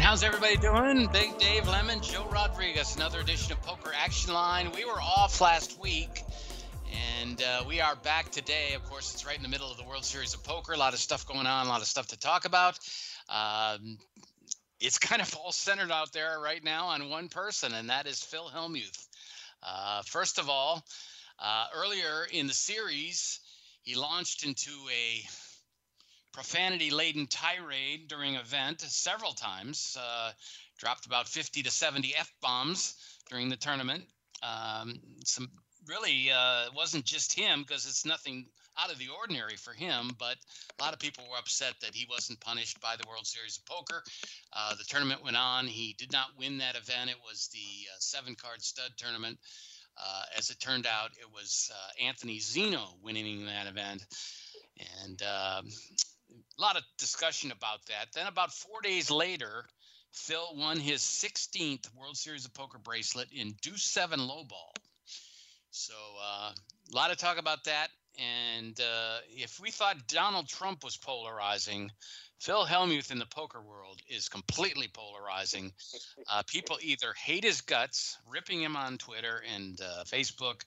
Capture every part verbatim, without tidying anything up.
How's everybody doing? Big Dave Lemon, Joe Rodriguez, another edition of Poker Action Line. We were off last week, and uh, we are back today. Of course, it's right in the middle of the World Series of Poker. A lot of stuff going on, a lot of stuff to talk about. Um, it's kind of all centered out there right now on one person, and that is Phil Hellmuth. Uh, first of all, uh, earlier in the series, he launched into a profanity-laden tirade during event several times, uh, dropped about fifty to seventy F-bombs during the tournament. Um, some really uh, wasn't just him, because it's nothing out of the ordinary for him, but a lot of people were upset that he wasn't punished by the World Series of Poker. Uh, the tournament went on. He did not win that event. It was the uh, seven-card stud tournament. Uh, as it turned out, it was uh, Anthony Zeno winning that event. And uh, a lot of discussion about that. Then about four days later, Phil won his sixteenth World Series of Poker bracelet in Deuce seven lowball. So uh, a lot of talk about that. And uh, if we thought Donald Trump was polarizing, Phil Hellmuth in the poker world is completely polarizing. Uh, people either hate his guts, ripping him on Twitter and uh, Facebook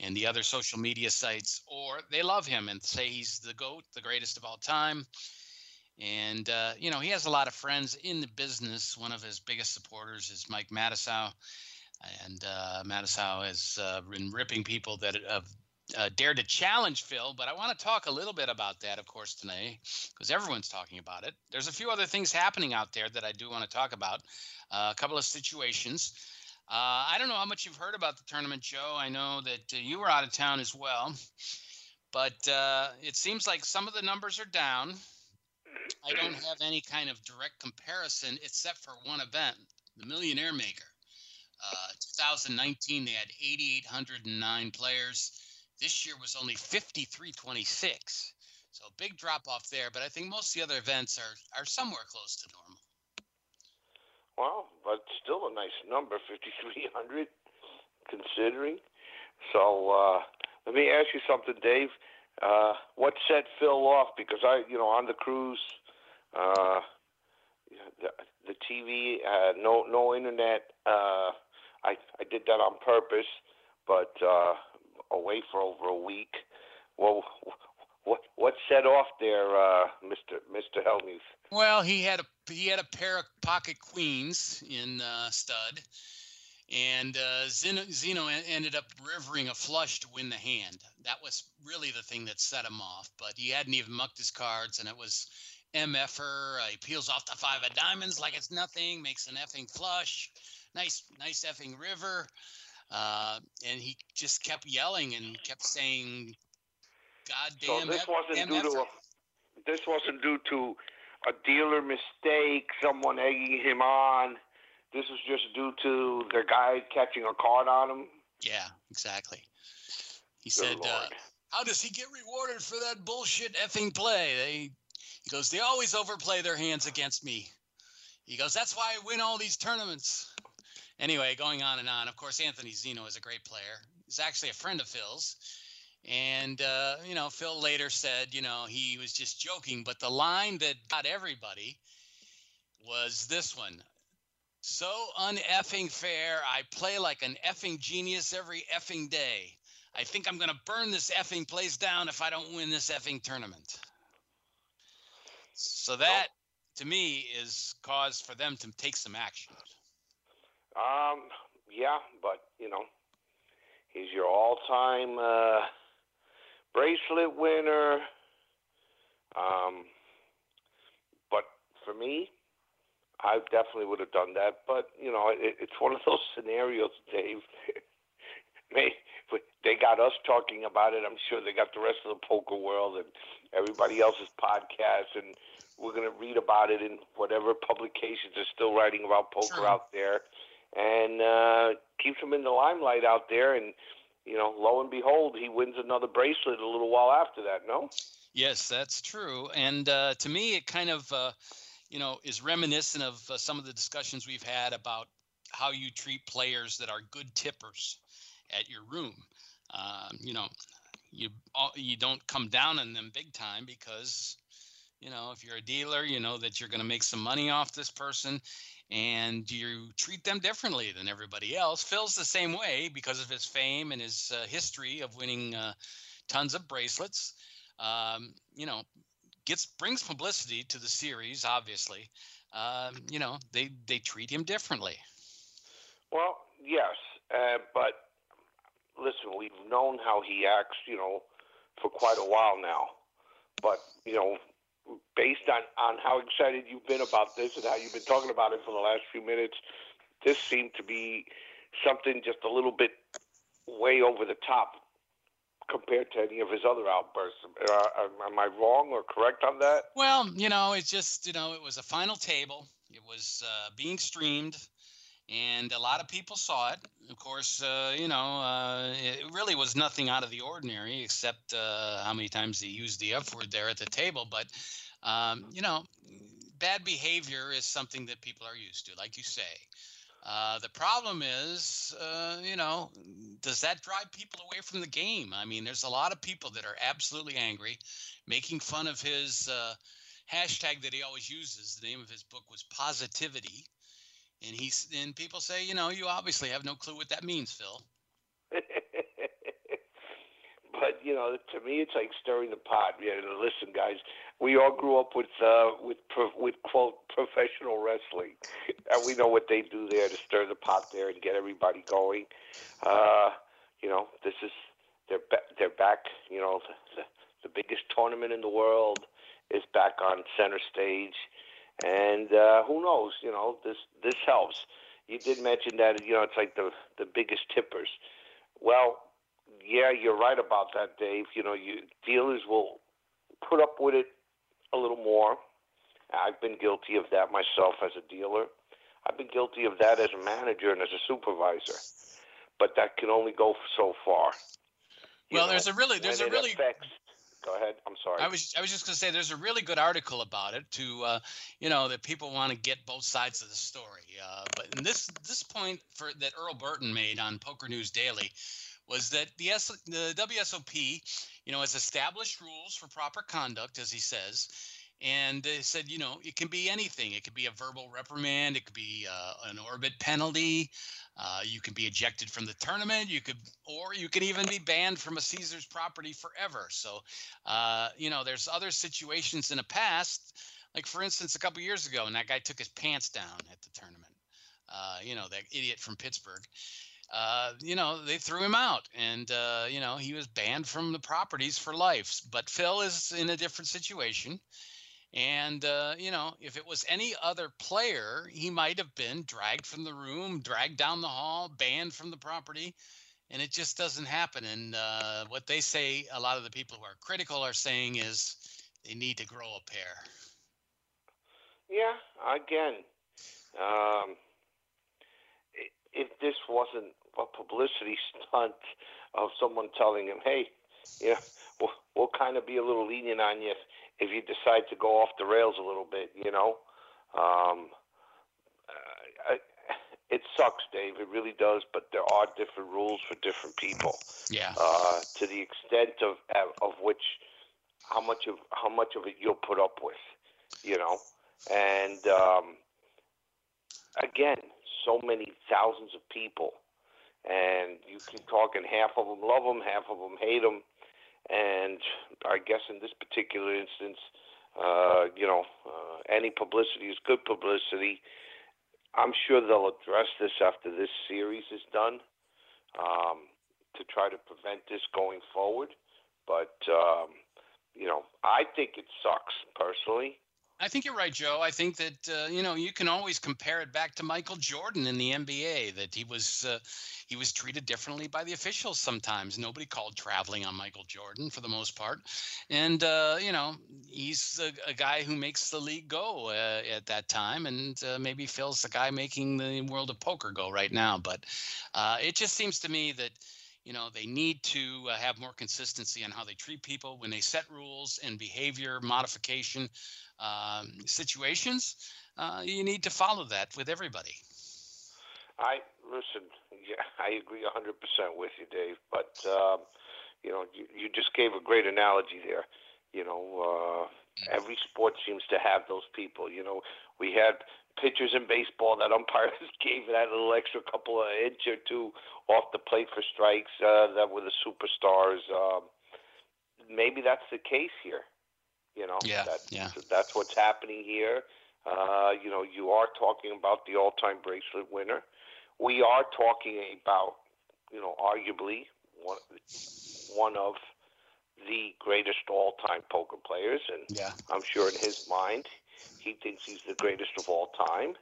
and the other social media sites, or they love him and say he's the GOAT, the greatest of all time. And, uh, you know, he has a lot of friends in the business. One of his biggest supporters is Mike Matusow. And uh, Matusow has uh, been ripping people that have uh, dared to challenge Phil. But I want to talk a little bit about that, of course, today, because everyone's talking about it. There's a few other things happening out there that I do want to talk about, uh, a couple of situations. Uh, I don't know how much you've heard about the tournament, Joe. I know that uh, you were out of town as well, but uh, it seems like some of the numbers are down. I don't have any kind of direct comparison except for one event, the Millionaire Maker. Uh, twenty nineteen, they had eight thousand eight hundred nine players. This year was only fifty-three twenty-six, so a big drop-off there, but I think most of the other events are, are somewhere close to normal. Well, but still a nice number, fifty-three hundred, considering. So uh, let me ask you something, Dave. Uh, what set Phil off? Because I, you know, on the cruise, uh, the, the T V, uh, no, no internet. Uh, I, I did that on purpose, but uh, away for over a week. Well. What what set off there, uh, Mister Mister Hellmuth? Well, he had a he had a pair of pocket queens in uh, stud, and uh, Zeno, Zeno ended up rivering a flush to win the hand. That was really the thing that set him off. But he hadn't even mucked his cards, and it was M F-er. Uh, he peels off the five of diamonds like it's nothing, makes an effing flush, nice nice effing river, uh, and he just kept yelling and kept saying, God damn, so this wasn't due to a, this wasn't due to a dealer mistake, someone egging him on. This was just due to the guy catching a card on him. Yeah, exactly. He Good said, uh, "How does he get rewarded for that bullshit effing play?" They, he goes, "They always overplay their hands against me." He goes, "That's why I win all these tournaments." Anyway, going on and on. Of course, Anthony Zeno is a great player. He's actually a friend of Phil's. And, uh, you know, Phil later said, you know, he was just joking. But the line that got everybody was this one. So uneffing fair, I play like an effing genius every effing day. I think I'm going to burn this effing place down if I don't win this effing tournament. So that, to me, is cause for them to take some action. Um, yeah, but, you know, he's your all-time uh, – bracelet winner, um, but for me, I definitely would have done that. But, you know, it, it's one of those scenarios, Dave. They got us talking about it. I'm sure they got the rest of the poker world and everybody else's podcasts, and we're going to read about it in whatever publications are still writing about poker sure. out there. and uh, keeps him in the limelight out there. And, you know, lo and behold, he wins another bracelet a little while after that, no? Yes, that's true. And uh, to me, it kind of, uh, you know, is reminiscent of uh, some of the discussions we've had about how you treat players that are good tippers at your room. Um, you know, you you don't come down on them big time because, you know, if you're a dealer, you know that you're going to make some money off this person, and you treat them differently than everybody else. Phil's the same way because of his fame and his uh, history of winning uh, tons of bracelets. Um, you know, gets brings publicity to the series. Obviously, um, you know they they treat him differently. Well, yes, uh, but listen, we've known how he acts, you know, for quite a while now. But, you know, based on, on how excited you've been about this and how you've been talking about it for the last few minutes, this seemed to be something just a little bit way over the top compared to any of his other outbursts. Uh, am I wrong or correct on that? Well, you know, it's just, you know, it was a final table. It was uh, being streamed. And a lot of people saw it. Of course, uh, you know, uh, it really was nothing out of the ordinary, except uh, how many times he used the F word there at the table. But, um, you know, bad behavior is something that people are used to, like you say. Uh, the problem is, uh, you know, does that drive people away from the game? I mean, there's a lot of people that are absolutely angry, making fun of his uh, hashtag that he always uses. The name of his book was Positivity. And he's and people say, you know, you obviously have no clue what that means, Phil. But, you know, to me, it's like stirring the pot. Yeah, listen, guys, we all grew up with uh, with with quote professional wrestling, and we know what they do there to stir the pot there and get everybody going. Uh, you know, this is they're ba- they're back. You know, the, the biggest tournament in the world is back on center stage. And uh, who knows, you know, this this helps. You did mention that, you know, it's like the, the biggest tippers. Well, yeah, you're right about that, Dave. You know, you dealers will put up with it a little more. I've been guilty of that myself as a dealer. I've been guilty of that as a manager and as a supervisor. But that can only go so far. Well, know? there's a really, there's and a really... affects- Go ahead. I'm sorry. I was I was just going to say there's a really good article about it to, uh, you know, that people want to get both sides of the story. Uh, but in this this point for that Earl Burton made on Poker News Daily was that the, S, the W S O P, you know, has established rules for proper conduct, as he says. And they said, you know, it can be anything. It could be a verbal reprimand. It could be uh, an orbit penalty. Uh, you could be ejected from the tournament. You could, or you could even be banned from a Caesars property forever. So, uh, you know, there's other situations in the past, like for instance, a couple years ago, and that guy took his pants down at the tournament. Uh, you know, that idiot from Pittsburgh. Uh, you know, they threw him out, and uh, you know, he was banned from the properties for life. But Phil is in a different situation. And, uh, you know, if it was any other player, he might have been dragged from the room, dragged down the hall, banned from the property. And it just doesn't happen. And uh, what they say, a lot of the people who are critical are saying is they need to grow a pair. Yeah, again, um, if this wasn't a publicity stunt of someone telling him, hey, you know, we'll, we'll kind of be a little lenient on you if you decide to go off the rails a little bit, you know. Um, uh, I, it sucks, Dave. It really does. But there are different rules for different people. Yeah. Uh, to the extent of of which, how much of how much of it you'll put up with, you know. And um, again, so many thousands of people, and you keep talking. Half of them love them, half of them hate them. And I guess in this particular instance, uh, you know, uh, any publicity is good publicity. I'm sure they'll address this after this series is done um, to try to prevent this going forward. But, um, you know, I think it sucks personally. I think you're right, Joe. I think that, uh, you know, you can always compare it back to Michael Jordan in the N B A, that he was uh, he was treated differently by the officials sometimes. Nobody called traveling on Michael Jordan for the most part. And, uh, you know, he's a, a guy who makes the league go uh, at that time. And uh, maybe Phil's the guy making the world of poker go right now. But uh, it just seems to me that, you know, they need to uh, have more consistency on how they treat people when they set rules and behavior modification um, situations. Uh, you need to follow that with everybody. I listen. Yeah, I agree a hundred percent with you, Dave. But um, you know, you, you just gave a great analogy there. You know, uh, every sport seems to have those people. You know, we had pitchers in baseball that umpires gave that little extra couple of inch or two off the plate for strikes uh, that were the superstars. Um, maybe that's the case here. You know, yeah, that, yeah. that's what's happening here. Uh, you know, you are talking about the all-time bracelet winner. We are talking about, you know, arguably one, one of the greatest all-time poker players, and yeah. I'm sure in his mind, he thinks he's the greatest of all time,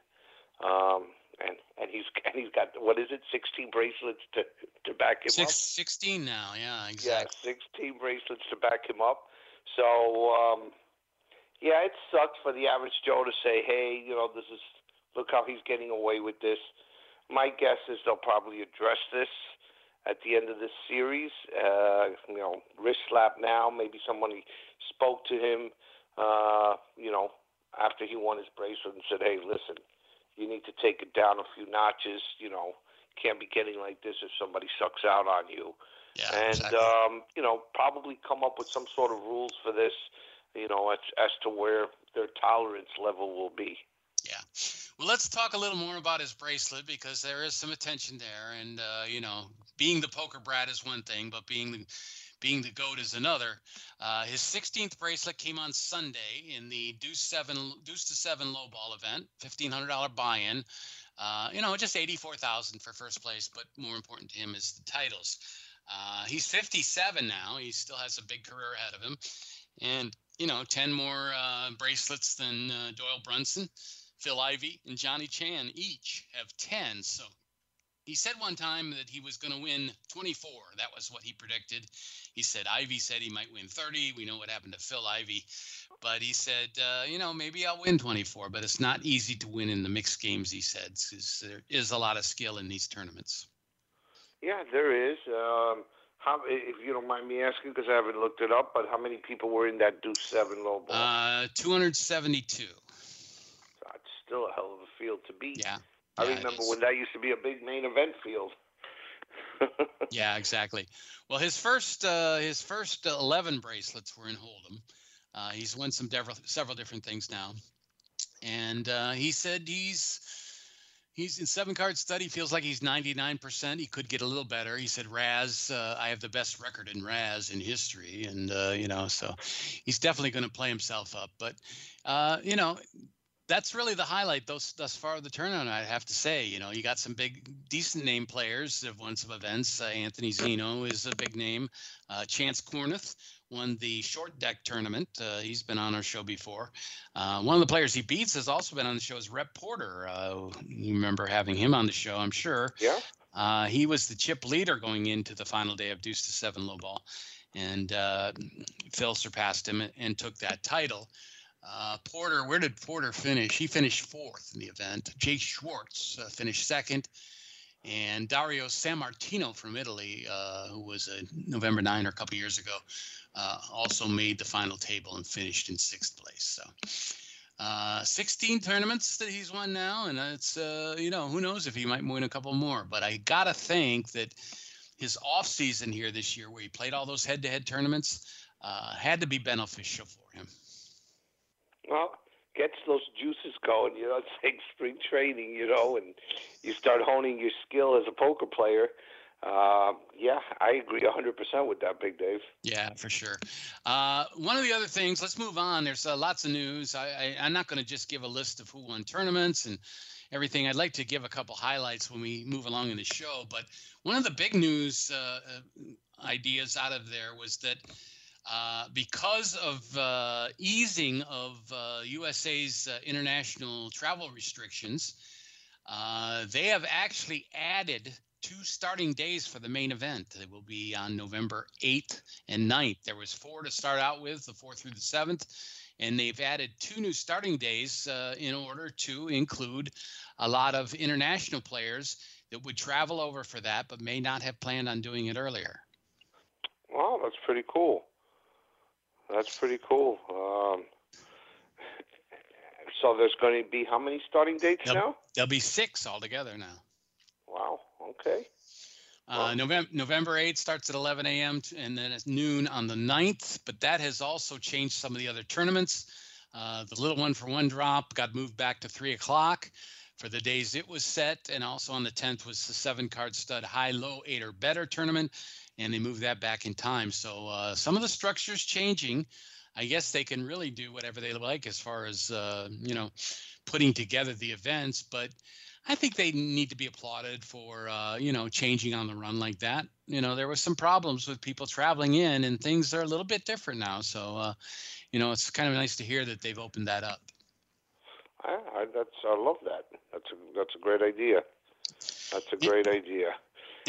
um, and and he's and he's got what is it, sixteen bracelets to to back him Six, up. Sixteen now, yeah, exactly. Yeah, sixteen bracelets to back him up. So um, yeah, it sucks for the average Joe to say, hey, you know, this is look how he's getting away with this. My guess is they'll probably address this at the end of this series. Uh, you know, wrist slap now. Maybe somebody spoke to him. Uh, you know. After he won his bracelet and said, hey, listen, you need to take it down a few notches. You know, can't be getting like this if somebody sucks out on you. Yeah, and, exactly. um, you know, probably come up with some sort of rules for this, you know, as, as to where their tolerance level will be. Yeah. Well, let's talk a little more about his bracelet because there is some attention there. And, uh, you know, being the poker brat is one thing, but being the Being the GOAT is another. Uh, his sixteenth bracelet came on Sunday in the Deuce seven, Deuce to seven lowball event, fifteen hundred dollars buy-in. Uh, you know, just eighty-four thousand dollars for first place, but more important to him is the titles. Uh, he's fifty-seven now. He still has a big career ahead of him. And, you know, ten more uh, bracelets than uh, Doyle Brunson, Phil Ivey, and Johnny Chan each have ten. So he said one time that he was going to win twenty-four. That was what he predicted. He said Ivy said he might win thirty. We know what happened to Phil Ivey. But he said, uh, you know, maybe I'll win twenty-four. But it's not easy to win in the mixed games, he said, because there is a lot of skill in these tournaments. Yeah, there is. Um, how, if you don't mind me asking, because I haven't looked it up, but how many people were in that Deuce seven low ball? Uh, two hundred seventy-two. That's still a hell of a field to beat. Yeah. I yeah, remember when that used to be a big main event field. Yeah, exactly. Well, his first uh, his first eleven bracelets were in Hold'em. Uh, he's won some dev- several different things now, and uh, he said he's he's in seven card study. Feels like he's ninety-nine percent. He could get a little better. He said Raz, uh, I have the best record in Raz in history, and uh, you know, so he's definitely going to play himself up. But uh, you know. That's really the highlight those, thus far of the tournament, I have to say. You know, you got some big, decent name players that have won some events. Uh, Anthony Zeno is a big name. Uh, Chance Kornuth won the short deck tournament. Uh, he's been on our show before. Uh, one of the players he beats has also been on the show is Rep Porter. Uh, you remember having him on the show, I'm sure. Yeah. Uh, he was the chip leader going into the final day of Deuce to seven lowball, and uh, Phil surpassed him and, and took that title. Uh, Porter, where did Porter finish? He finished fourth in the event. Jay Schwartz uh, finished second. And Dario Sammartino from Italy, uh, who was a November ninth or a couple of years ago, uh, also made the final table and finished in sixth place. So uh, sixteen tournaments that he's won now. And it's, uh, you know, who knows if he might win a couple more. But I got to think that his offseason here this year, where he played all those head-to-head tournaments, uh, had to be beneficial for him. Well, gets those juices going, you know, it's like spring training, you know, and you start honing your skill as a poker player. Uh, yeah, I agree one hundred percent with that, Big Dave. Yeah, for sure. Uh, one of the other things, let's move on. There's uh, lots of news. I, I, I'm not going to just give a list of who won tournaments and everything. I'd like to give a couple highlights when we move along in the show. But one of the big news uh, ideas out of there was that Uh, because of uh, easing of uh, U S A's uh, international travel restrictions, uh, they have actually added two starting days for the main event. It will be on November eighth and ninth. There was four to start out with, the fourth through the seventh, and they've added two new starting days uh, in order to include a lot of international players that would travel over for that but may not have planned on doing it earlier. Wow, that's pretty cool. That's pretty cool. Um, so there's going to be how many starting dates there'll, now? There'll be six altogether now. Wow. Okay. Uh, well. November November eighth starts at eleven a m and then it's noon on the ninth. But that has also changed some of the other tournaments. Uh, the little one for one drop got moved back to three o'clock for the days it was set, and also on the tenth was the seven card stud high low eight or better tournament. And they move that back in time. So uh, some of the structure's changing. I guess they can really do whatever they like as far as, uh, you know, putting together the events. But I think they need to be applauded for, uh, you know, changing on the run like that. You know, there were some problems with people traveling in, and things are a little bit different now. So, uh, you know, it's kind of nice to hear that they've opened that up. I, I, that's, I love that. That's a, that's a great idea. That's a great it, idea.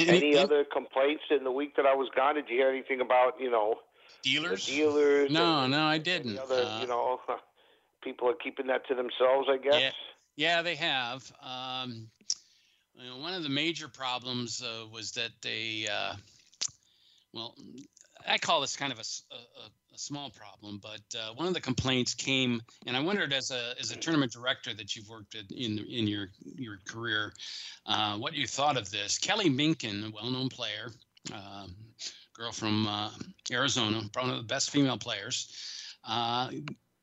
Any other complaints in the week that I was gone? Did you hear anything about, you know, dealers? Dealers? No, no, I didn't. Other, uh, you know, people are keeping that to themselves, I guess. Yeah, yeah they have. Um, you know, one of the major problems uh, was that they, uh, well, I call this kind of a, a, a small problem, but uh, one of the complaints came, and I wondered as a as a tournament director that you've worked in in your your career, uh, what you thought of this. Kelly Minkin, a well-known player, uh, girl from uh, Arizona, probably one of the best female players, uh,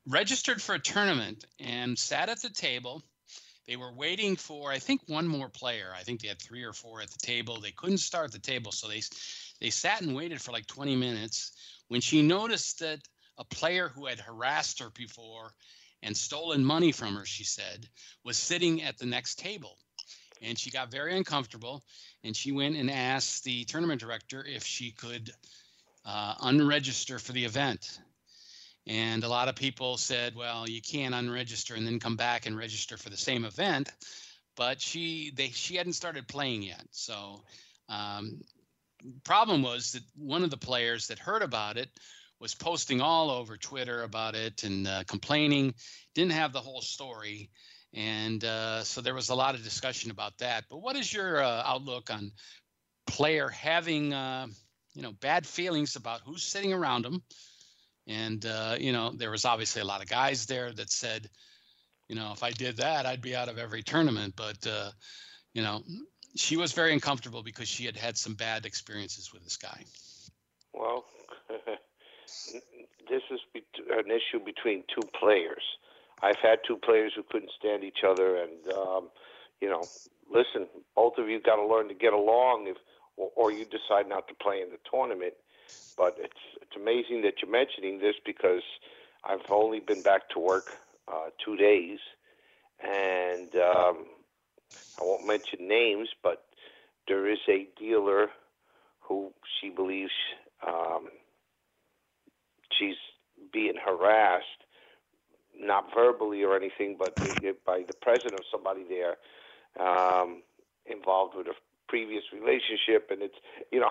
registered for a tournament and sat at the table. They were waiting for, I think, one more player. I think they had three or four at the table. They couldn't start the table, so they they sat and waited for like twenty minutes when she noticed that a player who had harassed her before and stolen money from her, she said, was sitting at the next table. And she got very uncomfortable, and she went and asked the tournament director if she could uh, unregister for the event. And a lot of people said, well, you can't unregister and then come back and register for the same event. But she they she hadn't started playing yet. So um, problem was that one of the players that heard about it was posting all over Twitter about it and uh, complaining, didn't have the whole story. And uh, so there was a lot of discussion about that. But what is your uh, outlook on player having, uh, you know, bad feelings about who's sitting around them? And, uh, you know, there was obviously a lot of guys there that said, you know, if I did that, I'd be out of every tournament. But, uh, you know, she was very uncomfortable because she had had some bad experiences with this guy. Well, this is an issue between two players. I've had two players who couldn't stand each other. And, um, you know, listen, both of you got to learn to get along if, or, or you decide not to play in the tournament. But it's it's amazing that you're mentioning this because I've only been back to work uh, two days, and um, I won't mention names, but there is a dealer who she believes um, she's being harassed, not verbally or anything, but by the presence of somebody there um, involved with a previous relationship, and it's, you know...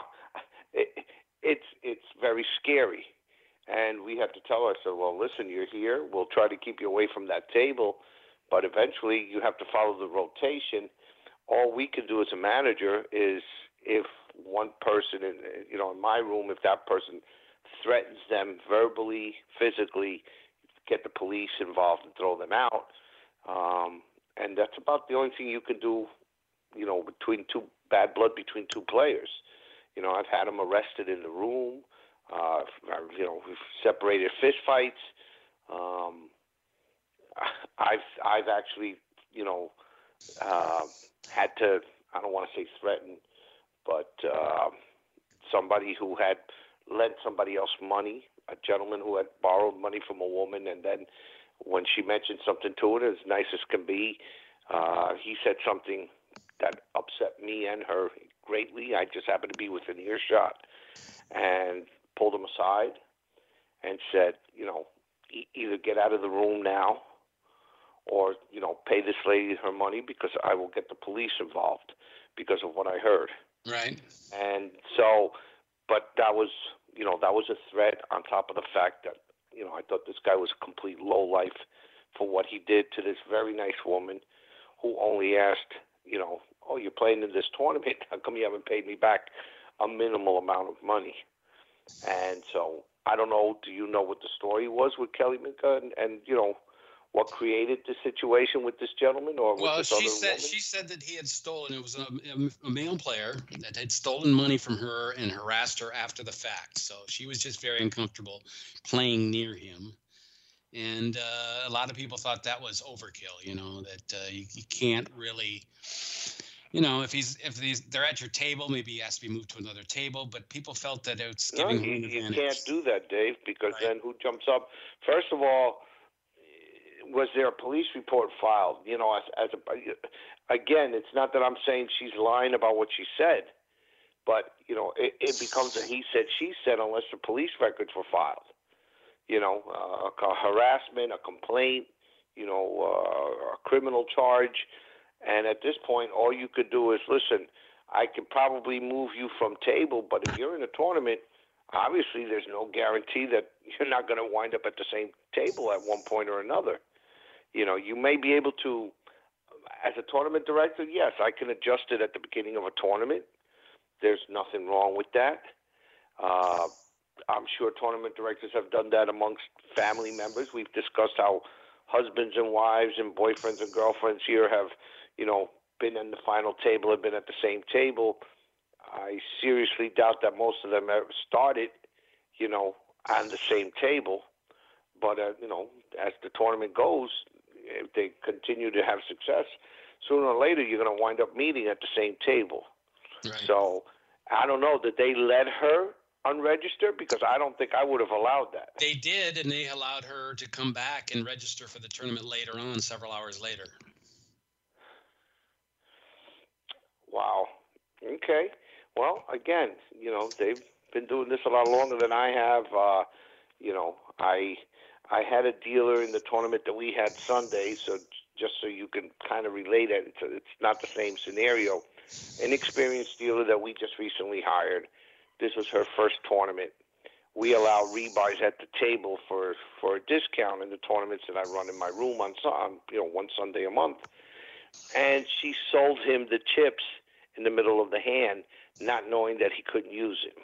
It, It's it's very scary, and we have to tell her, I said, well, listen, you're here. We'll try to keep you away from that table, but eventually you have to follow the rotation. All we can do as a manager is if one person, in, you know, in my room, if that person threatens them verbally, physically, get the police involved and throw them out. Um, and that's about the only thing you can do, you know, between two bad blood between two players. You know, I've had them arrested in the room. Uh, you know, we've separated fist fights. Um, I've I've actually, you know, uh, had to, I don't want to say threaten, but uh, somebody who had lent somebody else money, a gentleman who had borrowed money from a woman, and then when she mentioned something to it, as nice as can be, uh, he said something that upset me and her greatly. I just happened to be within earshot and pulled him aside and said, you know, e- either get out of the room now or, you know, pay this lady her money because I will get the police involved because of what I heard. Right. And so, but that was, you know, that was a threat on top of the fact that, you know, I thought this guy was a complete lowlife for what he did to this very nice woman who only asked, you know, oh, you're playing in this tournament. How come you haven't paid me back a minimal amount of money? And so I don't know. Do you know what the story was with Kelly Minkin and, and you know, what created the situation with this gentleman or with well, this other woman? Well, she said that he had stolen. It was a, a male player that had stolen money from her and harassed her after the fact. So she was just very uncomfortable playing near him. And uh, a lot of people thought that was overkill, you know, that uh, you, you can't really, you know, if he's if these they're at your table, maybe he has to be moved to another table. But people felt that it's giving no, him an advantage. You can't do that, Dave, because right. Then who jumps up? First of all, was there a police report filed? You know, as, as a, again, it's not that I'm saying she's lying about what she said, but, you know, it, it becomes a he said, she said, unless the police records were filed. You know, uh, a harassment, a complaint, you know, uh, a criminal charge. And at this point, all you could do is, listen, I could probably move you from table, but if you're in a tournament, obviously there's no guarantee that you're not going to wind up at the same table at one point or another. You know, you may be able to, as a tournament director, yes, I can adjust it at the beginning of a tournament. There's nothing wrong with that. Uh I'm sure tournament directors have done that amongst family members. We've discussed how husbands and wives and boyfriends and girlfriends here have, you know, been in the final table and been at the same table. I seriously doubt that most of them ever started, you know, on the same table. But, uh, you know, as the tournament goes, if they continue to have success, sooner or later you're going to wind up meeting at the same table. Right. So I don't know. Did they let her unregistered? Because I don't think I would have allowed that. They did, and they allowed her to come back and register for the tournament later on, several hours later. Wow. Okay. Well, again, you know, they've been doing this a lot longer than I have. Uh, you know, I I had a dealer in the tournament that we had Sunday, so just so you can kind of relate it, it's, it's not the same scenario. An experienced dealer that we just recently hired. This was her first tournament. We allow rebuys at the table for, for a discount in the tournaments that I run in my room on, on you know, one Sunday a month. And she sold him the chips in the middle of the hand, not knowing that he couldn't use it.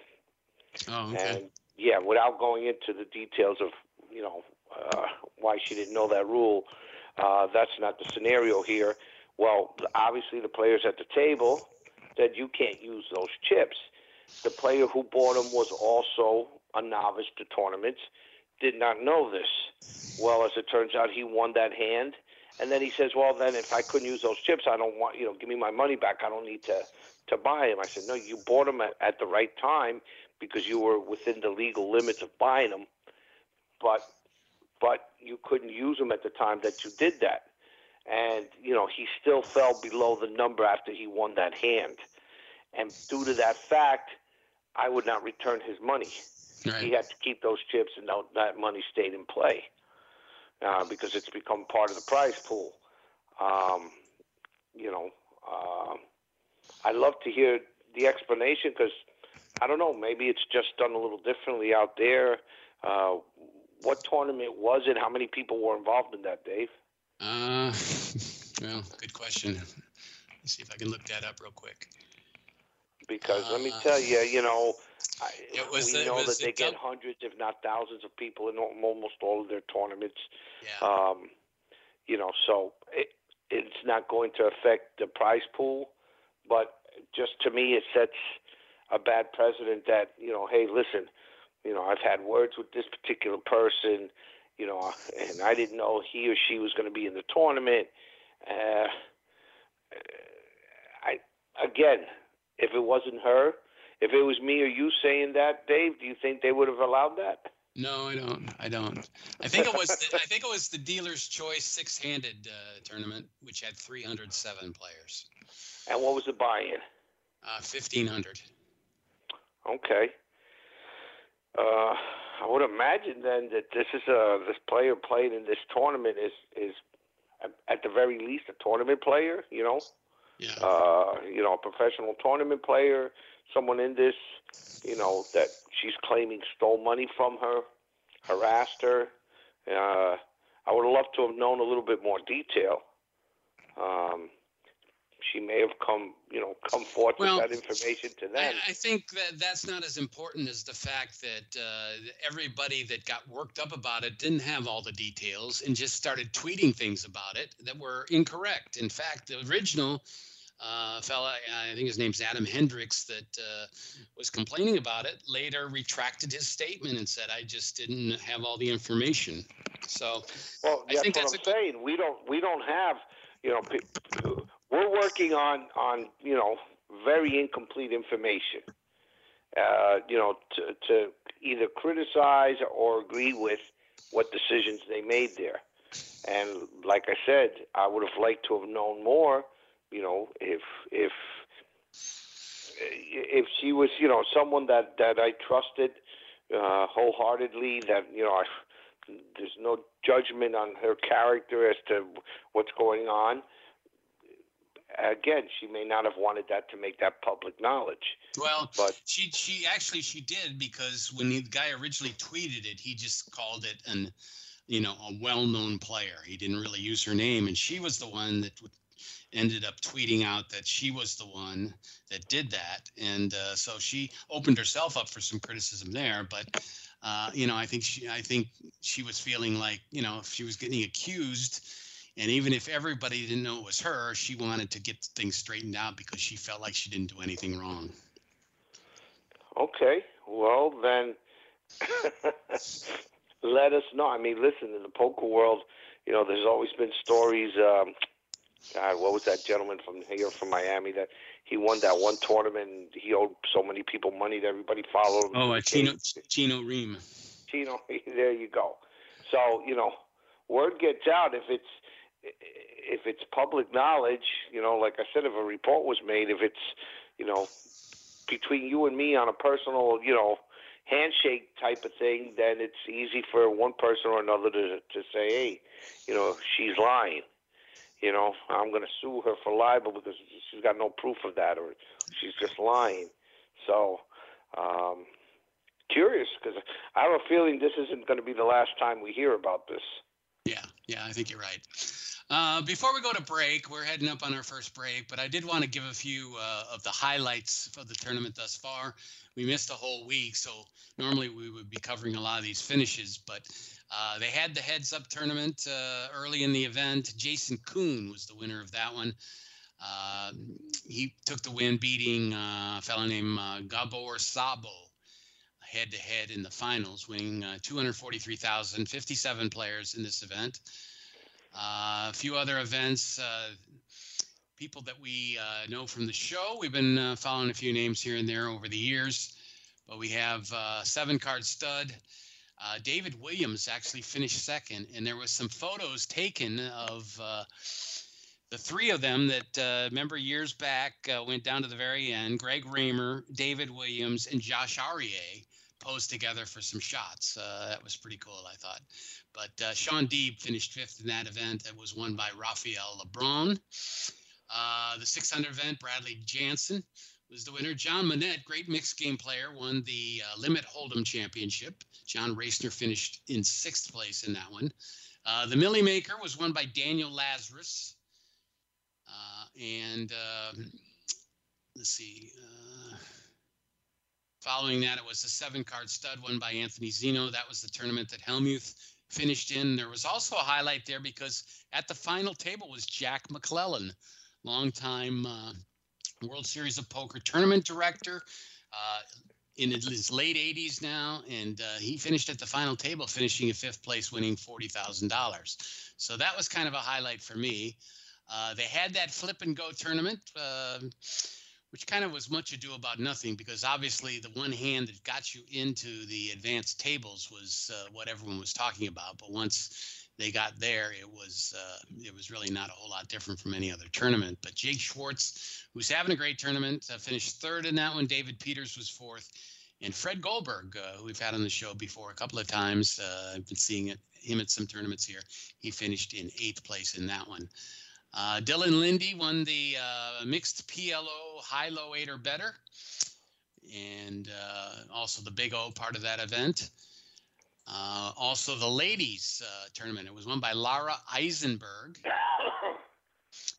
Oh, okay. And, yeah, without going into the details of, you know, uh, why she didn't know that rule, uh, that's not the scenario here. Well, obviously the players at the table said you can't use those chips. The player who bought him was also a novice to tournaments, did not know this. Well, as it turns out, he won that hand. And then he says, well, then if I couldn't use those chips, I don't want, you know, give me my money back. I don't need to, to buy him. I said, no, you bought him at, at the right time because you were within the legal limits of buying him, but, but you couldn't use him at the time that you did that. And, you know, he still fell below the number after he won that hand. And due to that fact, I would not return his money. Right. He had to keep those chips, and that money stayed in play uh, because it's become part of the prize pool. Um, you know, uh, I love to hear the explanation because, I don't know, maybe it's just done a little differently out there. Uh, what tournament was it? How many people were involved in that, Dave? Uh, well, good question. Let me see if I can look that up real quick. Because let me tell you, you know, I, it was, we know it was, that they get hundreds, if not thousands, of people in almost all of their tournaments. Yeah. Um, you know, so it, it's not going to affect the prize pool, but just to me, it sets a bad precedent that, you know, hey, listen, you know, I've had words with this particular person, you know, and I didn't know he or she was going to be in the tournament. Uh, I again. If it wasn't her, if it was me or you saying that, Dave, do you think they would have allowed that? No, I don't. I don't. I think it was. The, I think it was the Dealer's Choice six-handed uh, tournament, which had three hundred seven players. And what was the buy-in? Uh, fifteen hundred. Okay. Uh, I would imagine then that this is a this player playing in this tournament is is at the very least a tournament player, you know, yeah. uh, you know, a professional tournament player, someone in this, you know, that she's claiming stole money from her, harassed her. Uh, I would have loved to have known a little bit more detail. Um, she may have come, you know, come forth well, with that information to them. I, I think that that's not as important as the fact that uh, everybody that got worked up about it didn't have all the details and just started tweeting things about it that were incorrect. In fact, the original uh, fella, I think his name's Adam Hendricks, that uh, was complaining about it, later retracted his statement and said, I just didn't have all the information. So well, I think that's what I'm saying. We don't, we don't have, you know, people, we're working on, on, you know, very incomplete information, uh, you know, to, to either criticize or agree with what decisions they made there. And like I said, I would have liked to have known more, you know, if if if she was, you know, someone that, that I trusted uh, wholeheartedly, that, you know, I, there's no judgment on her character as to what's going on. Again, she may not have wanted that to make that public knowledge. Well, but she she actually she did, because when the guy originally tweeted it, he just called it an, you know, a well-known player. He didn't really use her name, and she was the one that ended up tweeting out that she was the one that did that, and uh, so she opened herself up for some criticism there. But uh, you know, I think she I think she was feeling like, you know, if she was getting accused. And even if everybody didn't know it was her, she wanted to get things straightened out because she felt like she didn't do anything wrong. Okay. Well, then let us know. I mean, listen, in the poker world, you know, there's always been stories. Um, God, what was that gentleman from here, from Miami, that he won that one tournament and he owed so many people money that everybody followed him? Oh, uh, Chino, Chino Reem. Chino, there you go. So, you know, word gets out if it's, if it's public knowledge, you know, like I said, if a report was made, if it's, you know, between you and me on a personal, you know, handshake type of thing, then it's easy for one person or another to to say, hey, you know, she's lying. You know, I'm going to sue her for libel because she's got no proof of that, or she's just lying. So, um, curious, because I have a feeling this isn't going to be the last time we hear about this. Yeah, yeah, I think you're right. Uh, before we go to break, we're heading up on our first break, but I did want to give a few uh, of the highlights of the tournament thus far. We missed a whole week, so normally we would be covering a lot of these finishes, but uh, they had the heads-up tournament uh, early in the event. Jason Kuhn was the winner of that one. Uh, he took the win, beating uh, a fellow named uh, Gabor Szabo head-to-head in the finals, winning uh, two hundred forty-three thousand fifty-seven players in this event. Uh, a few other events, uh, people that we uh, know from the show. We've been uh, following a few names here and there over the years, but we have uh, seven-card stud. Uh, David Williams actually finished second, and there was some photos taken of uh, the three of them that, uh, remember, years back uh, went down to the very end. Greg Raymer, David Williams, and Josh Arieh posed together for some shots. Uh, that was pretty cool, I thought. But uh, Sean Deeb finished fifth in that event. That was won by Raphael LeBron. Uh, the six hundred event, Bradley Jansen was the winner. John Manette, great mixed game player, won the uh, Limit Hold'em Championship. John Racener finished in sixth place in that one. Uh, the Millie Maker was won by Daniel Lazarus. Uh, and uh, let's see. Uh, Following that, it was the seven-card stud won by Anthony Zeno. That was the tournament that Hellmuth finished in. There was also a highlight there because at the final table was Jack McClellan, longtime uh, World Series of Poker tournament director uh, in his late eighties now, and uh, he finished at the final table, finishing in fifth place, winning forty thousand dollars. So that was kind of a highlight for me. Uh, they had that flip-and-go tournament, uh, which kind of was much ado about nothing, because obviously the one hand that got you into the advanced tables was uh, what everyone was talking about. But once they got there, it was uh, it was really not a whole lot different from any other tournament. But Jay Schwartz, who's having a great tournament, uh, finished third in that one. David Peters was fourth, And Fred Goldberg, uh, who we've had on the show before a couple of times, uh, I've been seeing it, him at some tournaments here. He finished in eighth place in that one. Uh, Dylan Lindy won the uh, mixed P L O high-low eight or better, and uh, also the Big O part of that event. Uh, also the ladies uh, tournament. It was won by Lara Eisenberg.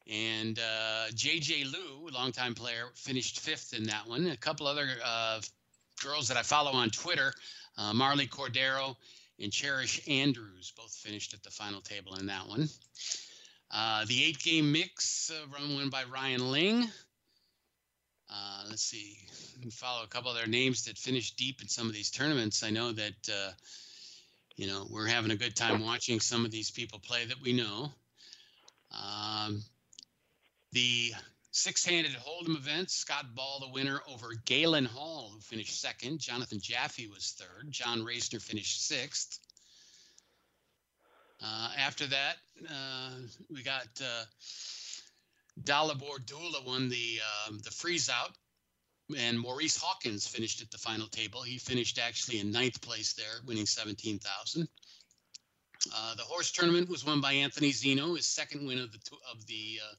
And uh, J J Liu, longtime player, finished fifth in that one. A couple other uh, girls that I follow on Twitter, uh, Marley Cordero and Cherish Andrews, both finished at the final table in that one. Uh, the eight-game mix uh, run won by Ryan Ling. Uh, let's see. We follow a couple other names that finished deep in some of these tournaments. I know that uh, you know, we're having a good time watching some of these people play that we know. Um, the six-handed Hold'em event, Scott Ball, the winner over Galen Hall, who finished second. Jonathan Jaffe was third. John Racener finished sixth. Uh, after that, uh, we got uh, Dalibor Dula won the, um, the freeze-out, and Maurice Hawkins finished at the final table. He finished actually in ninth place there, winning seventeen thousand dollars. Uh, the horse tournament was won by Anthony Zeno, his second win of the of the uh,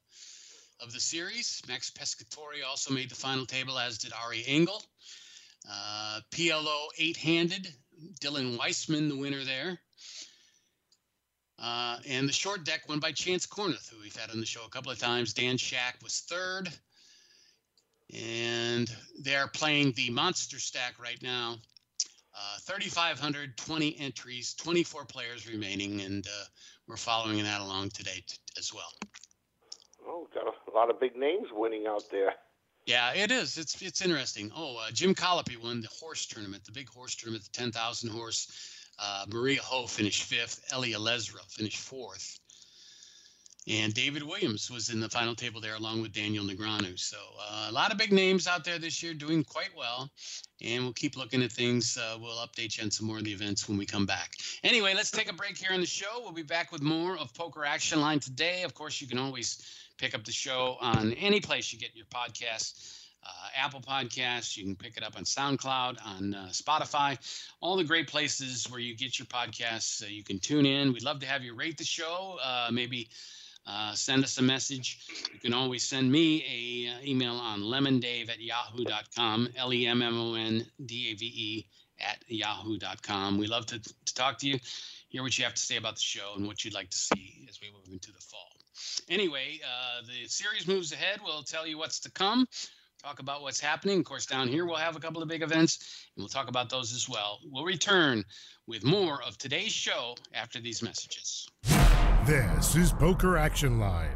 of the series. Max Pescatori also made the final table, as did Ari Engel. Uh, P L O eight-handed, Dylan Weissman, the winner there. Uh, and the short deck won by Chance Kornuth, who we've had on the show a couple of times. Dan Shack was third, and they are playing the Monster Stack right now. Uh, three thousand five hundred twenty entries, twenty-four players remaining, and uh, we're following that along today t- as well. Oh, got a lot of big names winning out there. Yeah, it is. It's it's interesting. Oh, uh, Jim Colopy won the horse tournament, the big horse tournament, the ten thousand horse. Uh, Maria Ho finished fifth. Elia Lesra finished fourth. And David Williams was in the final table there, along with Daniel Negreanu. So uh, a lot of big names out there this year doing quite well. And we'll keep looking at things. Uh, we'll update you on some more of the events when we come back. Anyway, let's take a break here on the show. We'll be back with more of Poker Action Line today. Of course, you can always pick up the show on any place you get your podcasts. Uh, Apple Podcasts, you can pick it up on SoundCloud, on uh, Spotify, all the great places where you get your podcasts. Uh, you can tune in. We'd love to have you rate the show, uh, maybe Uh, send us a message. You can always send me an uh, email on lemondave at yahoo dot com, L E M M O N D A V E at yahoo dot com. We love to, to talk to you, hear what you have to say about the show and what you'd like to see as we move into the fall. Anyway, uh, the series moves ahead. We'll tell you what's to come, talk about what's happening. Of course, down here we'll have a couple of big events, and we'll talk about those as well. We'll return with more of today's show after these messages. This is Poker Action Line.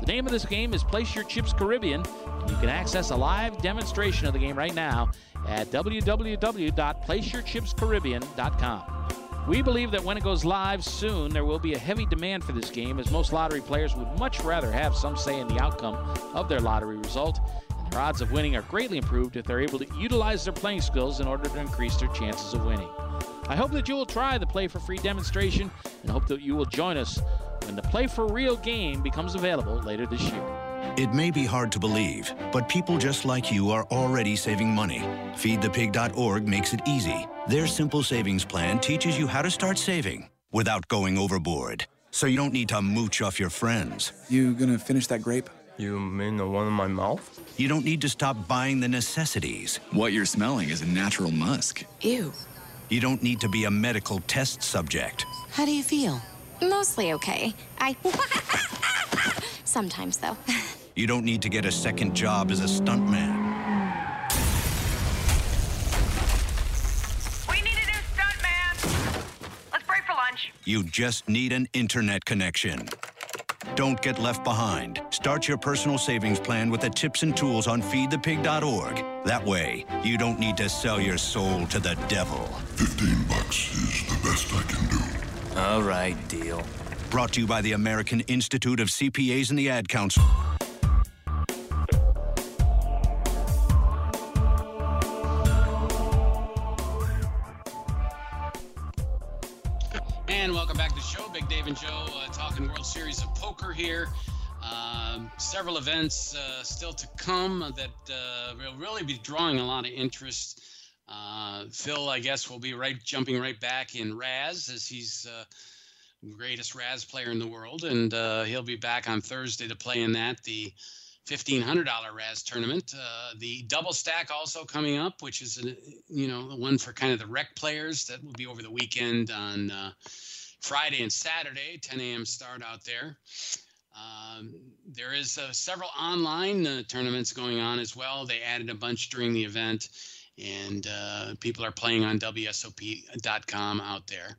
The name of this game is Place Your Chips Caribbean, and you can access a live demonstration of the game right now at w w w dot place your chips caribbean dot com. We believe that when it goes live soon, there will be a heavy demand for this game, as most lottery players would much rather have some say in the outcome of their lottery result. Their odds of winning are greatly improved if they're able to utilize their playing skills in order to increase their chances of winning. I hope that you will try the play for free demonstration, and hope that you will join us when the Play for Real game becomes available later this year. It may be hard to believe, but people just like you are already saving money. feed the pig dot org makes it easy. Their simple savings plan teaches you how to start saving without going overboard, so you don't need to mooch off your friends. You gonna finish that grape? You mean the one in my mouth? You don't need to stop buying the necessities. What you're smelling is a natural musk. Ew. You don't need to be a medical test subject. How do you feel? Mostly okay. I... Sometimes, though. You don't need to get a second job as a stuntman. We need a new stuntman. Let's break for lunch. You just need an internet connection. Don't get left behind. Start your personal savings plan with the tips and tools on feed the pig dot org. That way, you don't need to sell your soul to the devil. fifteen bucks is the best I can do. All right, deal. Brought to you by the American Institute of C P As and the Ad Council. And welcome back to the show. Big Dave and Joe uh, talking World Series of Poker here. Um, several events uh, still to come that uh, will really be drawing a lot of interest. Uh, Phil, I guess, will be right jumping right back in Raz as he's uh, greatest Raz player in the world, and uh, he'll be back on Thursday to play in that, the fifteen hundred dollars Raz tournament. Uh, the double stack also coming up, which is, a, you know, the one for kind of the rec players. That will be over the weekend on uh, Friday and Saturday, ten a.m. start out there. Um, there is uh, several online uh, tournaments going on as well. They added a bunch during the event, and uh, people are playing on W S O P dot com out there.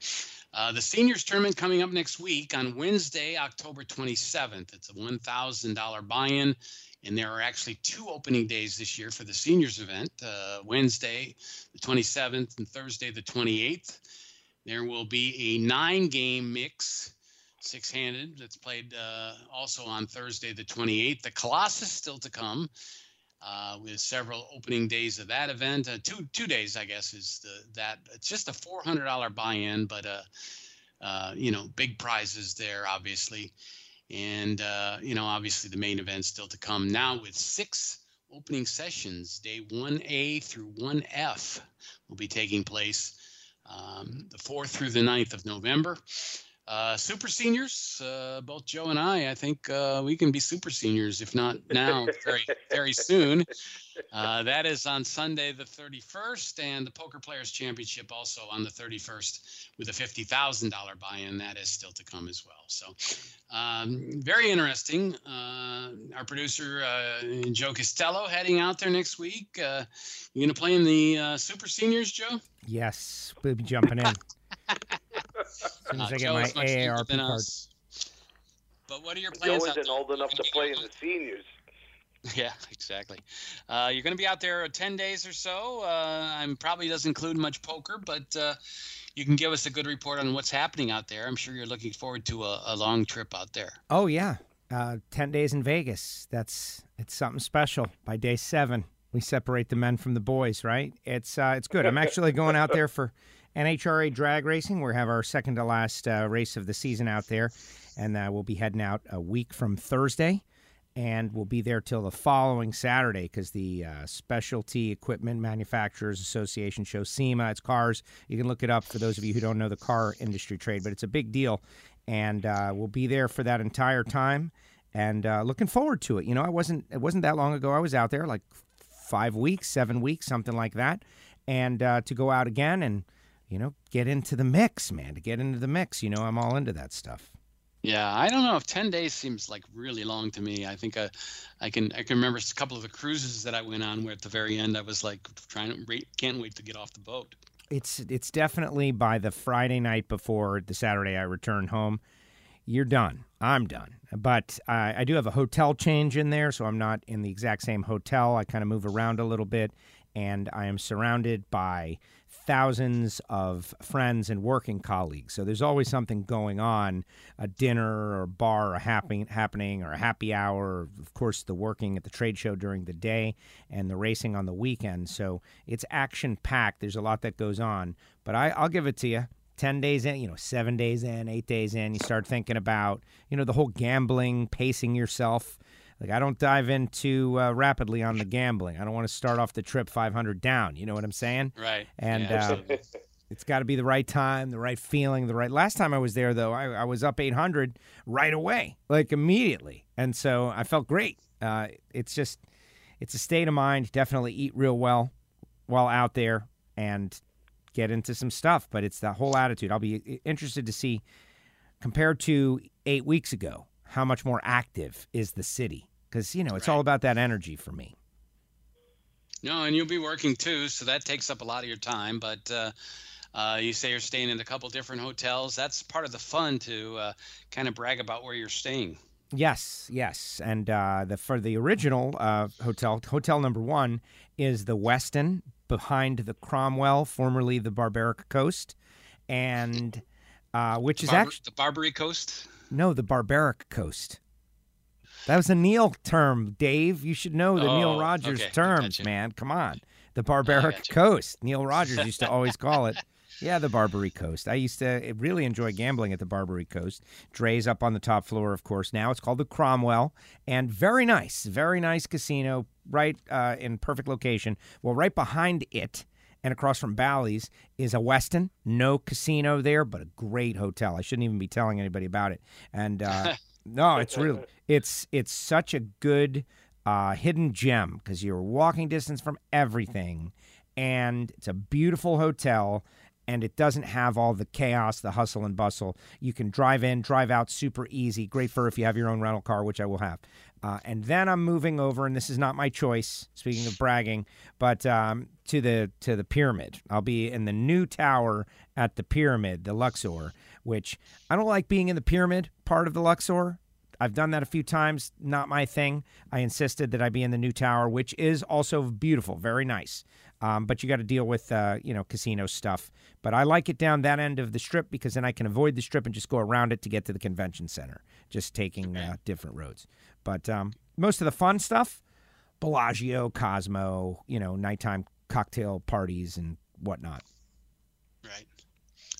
Uh, the seniors tournament coming up next week on Wednesday, October twenty-seventh. It's a one thousand dollars buy-in, and there are actually two opening days this year for the seniors event, uh, Wednesday the twenty-seventh and Thursday the twenty-eighth. There will be a nine-game mix, six-handed, that's played uh, also on Thursday the twenty-eighth. The Colossus still to come. Uh, with several opening days of that event, uh, two two days, I guess, is the that it's just a four hundred dollar buy-in, but uh, uh, you know, big prizes there, obviously, and uh, you know, obviously the main event still to come. Now with six opening sessions, day one A through one F will be taking place um, the fourth through the ninth of November. Uh, super seniors, uh, both Joe and I, I think uh, we can be super seniors, if not now, very, very soon. Uh, that is on Sunday the thirty-first, and the Poker Players Championship also on the thirty-first with a fifty thousand dollars buy-in. That is still to come as well. So um, very interesting. Uh, our producer, uh, Joe Costello, heading out there next week. Uh, you going to play in the uh, super seniors, Joe? Yes, we'll be jumping in. As soon as uh, I get my A A R P card. But what are your plans? Joe isn't old enough to play in the seniors. Yeah, exactly. Uh, you're going to be out there ten days or so. Uh, I'm probably doesn't include much poker, but uh, you can give us a good report on what's happening out there. I'm sure you're looking forward to a, a long trip out there. Oh, yeah. Uh, ten days in Vegas. That's it's something special. By day seven, we separate the men from the boys, right? It's, uh, it's good. I'm actually going out there for N H R A drag racing. We have our second to last uh, race of the season out there, and uh, we'll be heading out a week from Thursday, and we'll be there till the following Saturday because the uh, Specialty Equipment Manufacturers Association show, SEMA, it's cars. You can look it up for those of you who don't know the car industry trade, but it's a big deal, and uh, we'll be there for that entire time, and uh, looking forward to it. You know, I wasn't it wasn't that long ago I was out there, like five weeks, seven weeks, something like that, and uh, to go out again and you know, get into the mix, man, to get into the mix. You know, I'm all into that stuff. Yeah, I don't know if ten days seems like really long to me. I think I, I can I can remember a couple of the cruises that I went on where at the very end I was like trying to wait, can't wait to get off the boat. It's it's definitely by the Friday night before the Saturday I return home, you're done. I'm done. But I, I do have a hotel change in there, so I'm not in the exact same hotel. I kind of move around a little bit, and I am surrounded by thousands of friends and working colleagues. So there's always something going on, a dinner or a bar or happen, happening or a happy hour, of course, the working at the trade show during the day and the racing on the weekend. So it's action-packed. There's a lot that goes on. But I, I'll give it to you. ten days in, you know, seven days in, eight days in, you start thinking about, you know, the whole gambling, pacing yourself. Like, I don't dive in too uh, rapidly on the gambling. I don't want to start off the trip five hundred down. You know what I'm saying? Right. And yeah, uh, it's got to be the right time, the right feeling, the right. Last time I was there, though, I, I was up eight hundred right away, like immediately. And so I felt great. Uh, it's just, it's a state of mind. Definitely eat real well while out there and get into some stuff. But it's the whole attitude. I'll be interested to see, compared to eight weeks ago, how much more active is the city. Because, you know, it's right. all about that energy for me. No, and you'll be working too, so that takes up a lot of your time. But uh, uh, you say you're staying in a couple different hotels. That's part of the fun, to uh, kind of brag about where you're staying. Yes, yes. And uh, the for the original uh, hotel, hotel number one is the Westin behind the Cromwell, formerly the Barbaric Coast, and uh, which the is Barber- actually the Barbary Coast. No, the Barbaric Coast. That was a Neil term, Dave. You should know the oh, Neil Rogers okay. terms, man. Come on. The Barbaric Coast. Neil Rogers used to always call it, yeah, the Barbary Coast. I used to really enjoy gambling at the Barbary Coast. Dre's up on the top floor, of course. Now it's called the Cromwell. And very nice, very nice casino, right uh, in perfect location. Well, right behind it and across from Bally's is a Westin. No casino there, but a great hotel. I shouldn't even be telling anybody about it. And uh no, it's really, it's it's such a good uh, hidden gem, because you're walking distance from everything, and it's a beautiful hotel, and it doesn't have all the chaos, the hustle and bustle. You can drive in, drive out, super easy. Great for if you have your own rental car, which I will have. Uh, and then I'm moving over, and this is not my choice, speaking of bragging, but um, to the to the Pyramid. I'll be in the new tower at the Pyramid, the Luxor, which I don't like being in the Pyramid part of the Luxor. I've done that a few times. Not my thing. I insisted that I be in the new tower, which is also beautiful, very nice. Um, but you got to deal with, uh, you know, casino stuff. But I like it down that end of the Strip, because then I can avoid the Strip and just go around it to get to the convention center, just taking uh, different roads. But um, most of the fun stuff, Bellagio, Cosmo, you know, nighttime cocktail parties and whatnot. Right.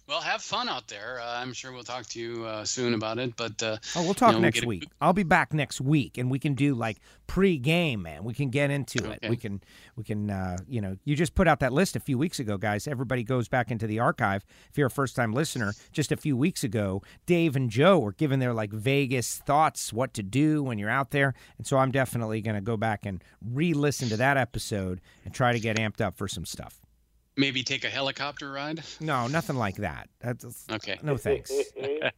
Well, have fun out there. Uh, I'm sure we'll talk to you uh, soon about it. But uh, oh, we'll talk you know, next we'll week. A- I'll be back next week, and we can do like pre-game, man. We can get into okay. it. We can, we can, uh, you know, you just put out that list a few weeks ago, guys. Everybody goes back into the archive. If you're a first-time listener, just a few weeks ago, Dave and Joe were giving their like Vegas thoughts, what to do when you're out there. And so I'm definitely going to go back and re-listen to that episode and try to get amped up for some stuff. Maybe take a helicopter ride? No, nothing like that. That's, okay. No thanks. You've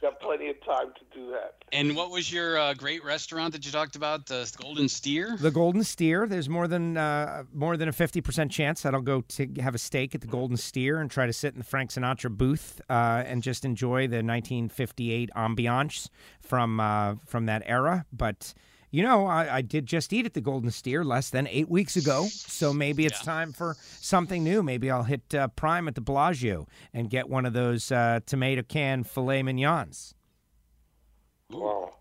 got plenty of time to do that. And what was your uh, great restaurant that you talked about? The Golden Steer? The Golden Steer. There's more than uh, more than a fifty percent chance that I'll go to have a steak at the Golden Steer and try to sit in the Frank Sinatra booth uh, and just enjoy the nineteen fifty-eight ambiance from uh, from that era. But you know, I, I did just eat at the Golden Steer less than eight weeks ago, so maybe it's yeah. time for something new. Maybe I'll hit uh, prime at the Bellagio and get one of those uh, tomato can filet mignons. Wow.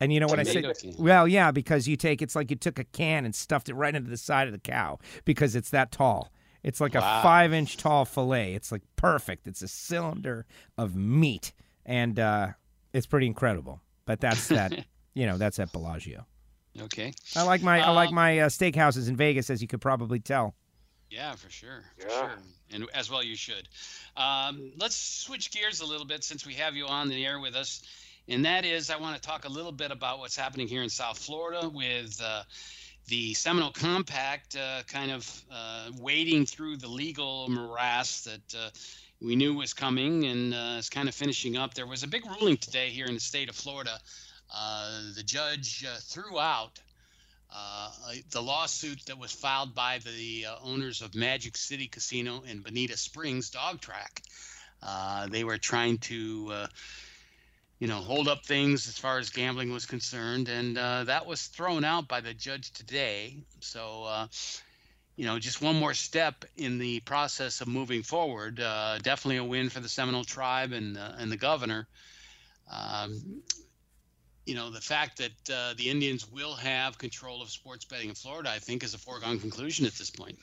And you know what tomato I said? Can. Well, yeah, because you take, it's like you took a can and stuffed it right into the side of the cow, because it's that tall. It's like wow. a five-inch tall filet. It's like perfect. It's a cylinder of meat, and uh, it's pretty incredible. But that's that. You know, that's at Bellagio. Okay. I like my um, I like my uh, steakhouses in Vegas, as you could probably tell. Yeah, for sure. For yeah. sure. And as well you should. Um, let's switch gears a little bit, since we have you on the air with us. And that is, I want to talk a little bit about what's happening here in South Florida with uh, the Seminole Compact uh, kind of uh, wading through the legal morass that uh, we knew was coming, and uh, it's kind of finishing up. There was a big ruling today here in the state of Florida. Uh, the judge uh, threw out uh, the lawsuit that was filed by the uh, owners of Magic City Casino in Bonita Springs Dog Track. Uh, they were trying to, uh, you know, hold up things as far as gambling was concerned, and uh, that was thrown out by the judge today. So, uh, you know, just one more step in the process of moving forward. Uh, definitely a win for the Seminole Tribe and uh, and the governor. Um, You know, the fact that uh, the Indians will have control of sports betting in Florida, I think, is a foregone conclusion at this point.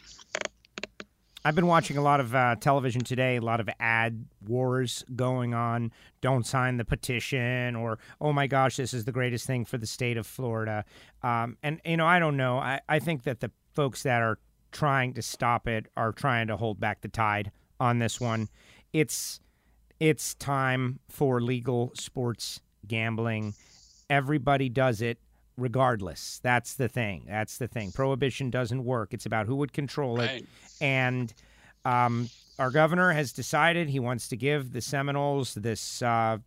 I've been watching a lot of uh, television today, a lot of ad wars going on. Don't sign the petition, or, oh, my gosh, this is the greatest thing for the state of Florida. Um, and, you know, I don't know. I, I think that the folks that are trying to stop it are trying to hold back the tide on this one. It's it's time for legal sports gambling. Everybody does it. Regardless, that's the thing. That's the thing. Prohibition doesn't work. It's about who would control it. Right. And um, our governor has decided he wants to give the Seminoles this, uh,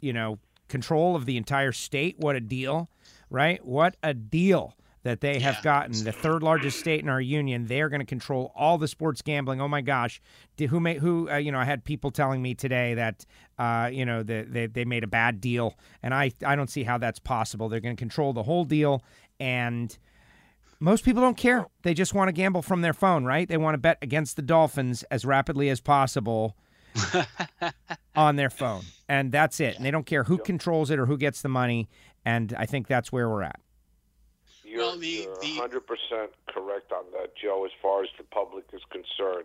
you know, control of the entire state. What a deal, right? What a deal that they yeah. have gotten. The third largest state in our union. They are going to control all the sports gambling. Oh my gosh! Did, who made who? Uh, you know, I had people telling me today that uh, you know the, they they made a bad deal, and I I don't see how that's possible. They're going to control the whole deal, and most people don't care. They just want to gamble from their phone, right? They want to bet against the Dolphins as rapidly as possible on their phone, and that's it. And they don't care who controls it or who gets the money. And I think that's where we're at. You're, well, the, you're one hundred percent the, correct on that, Joe, as far as the public is concerned.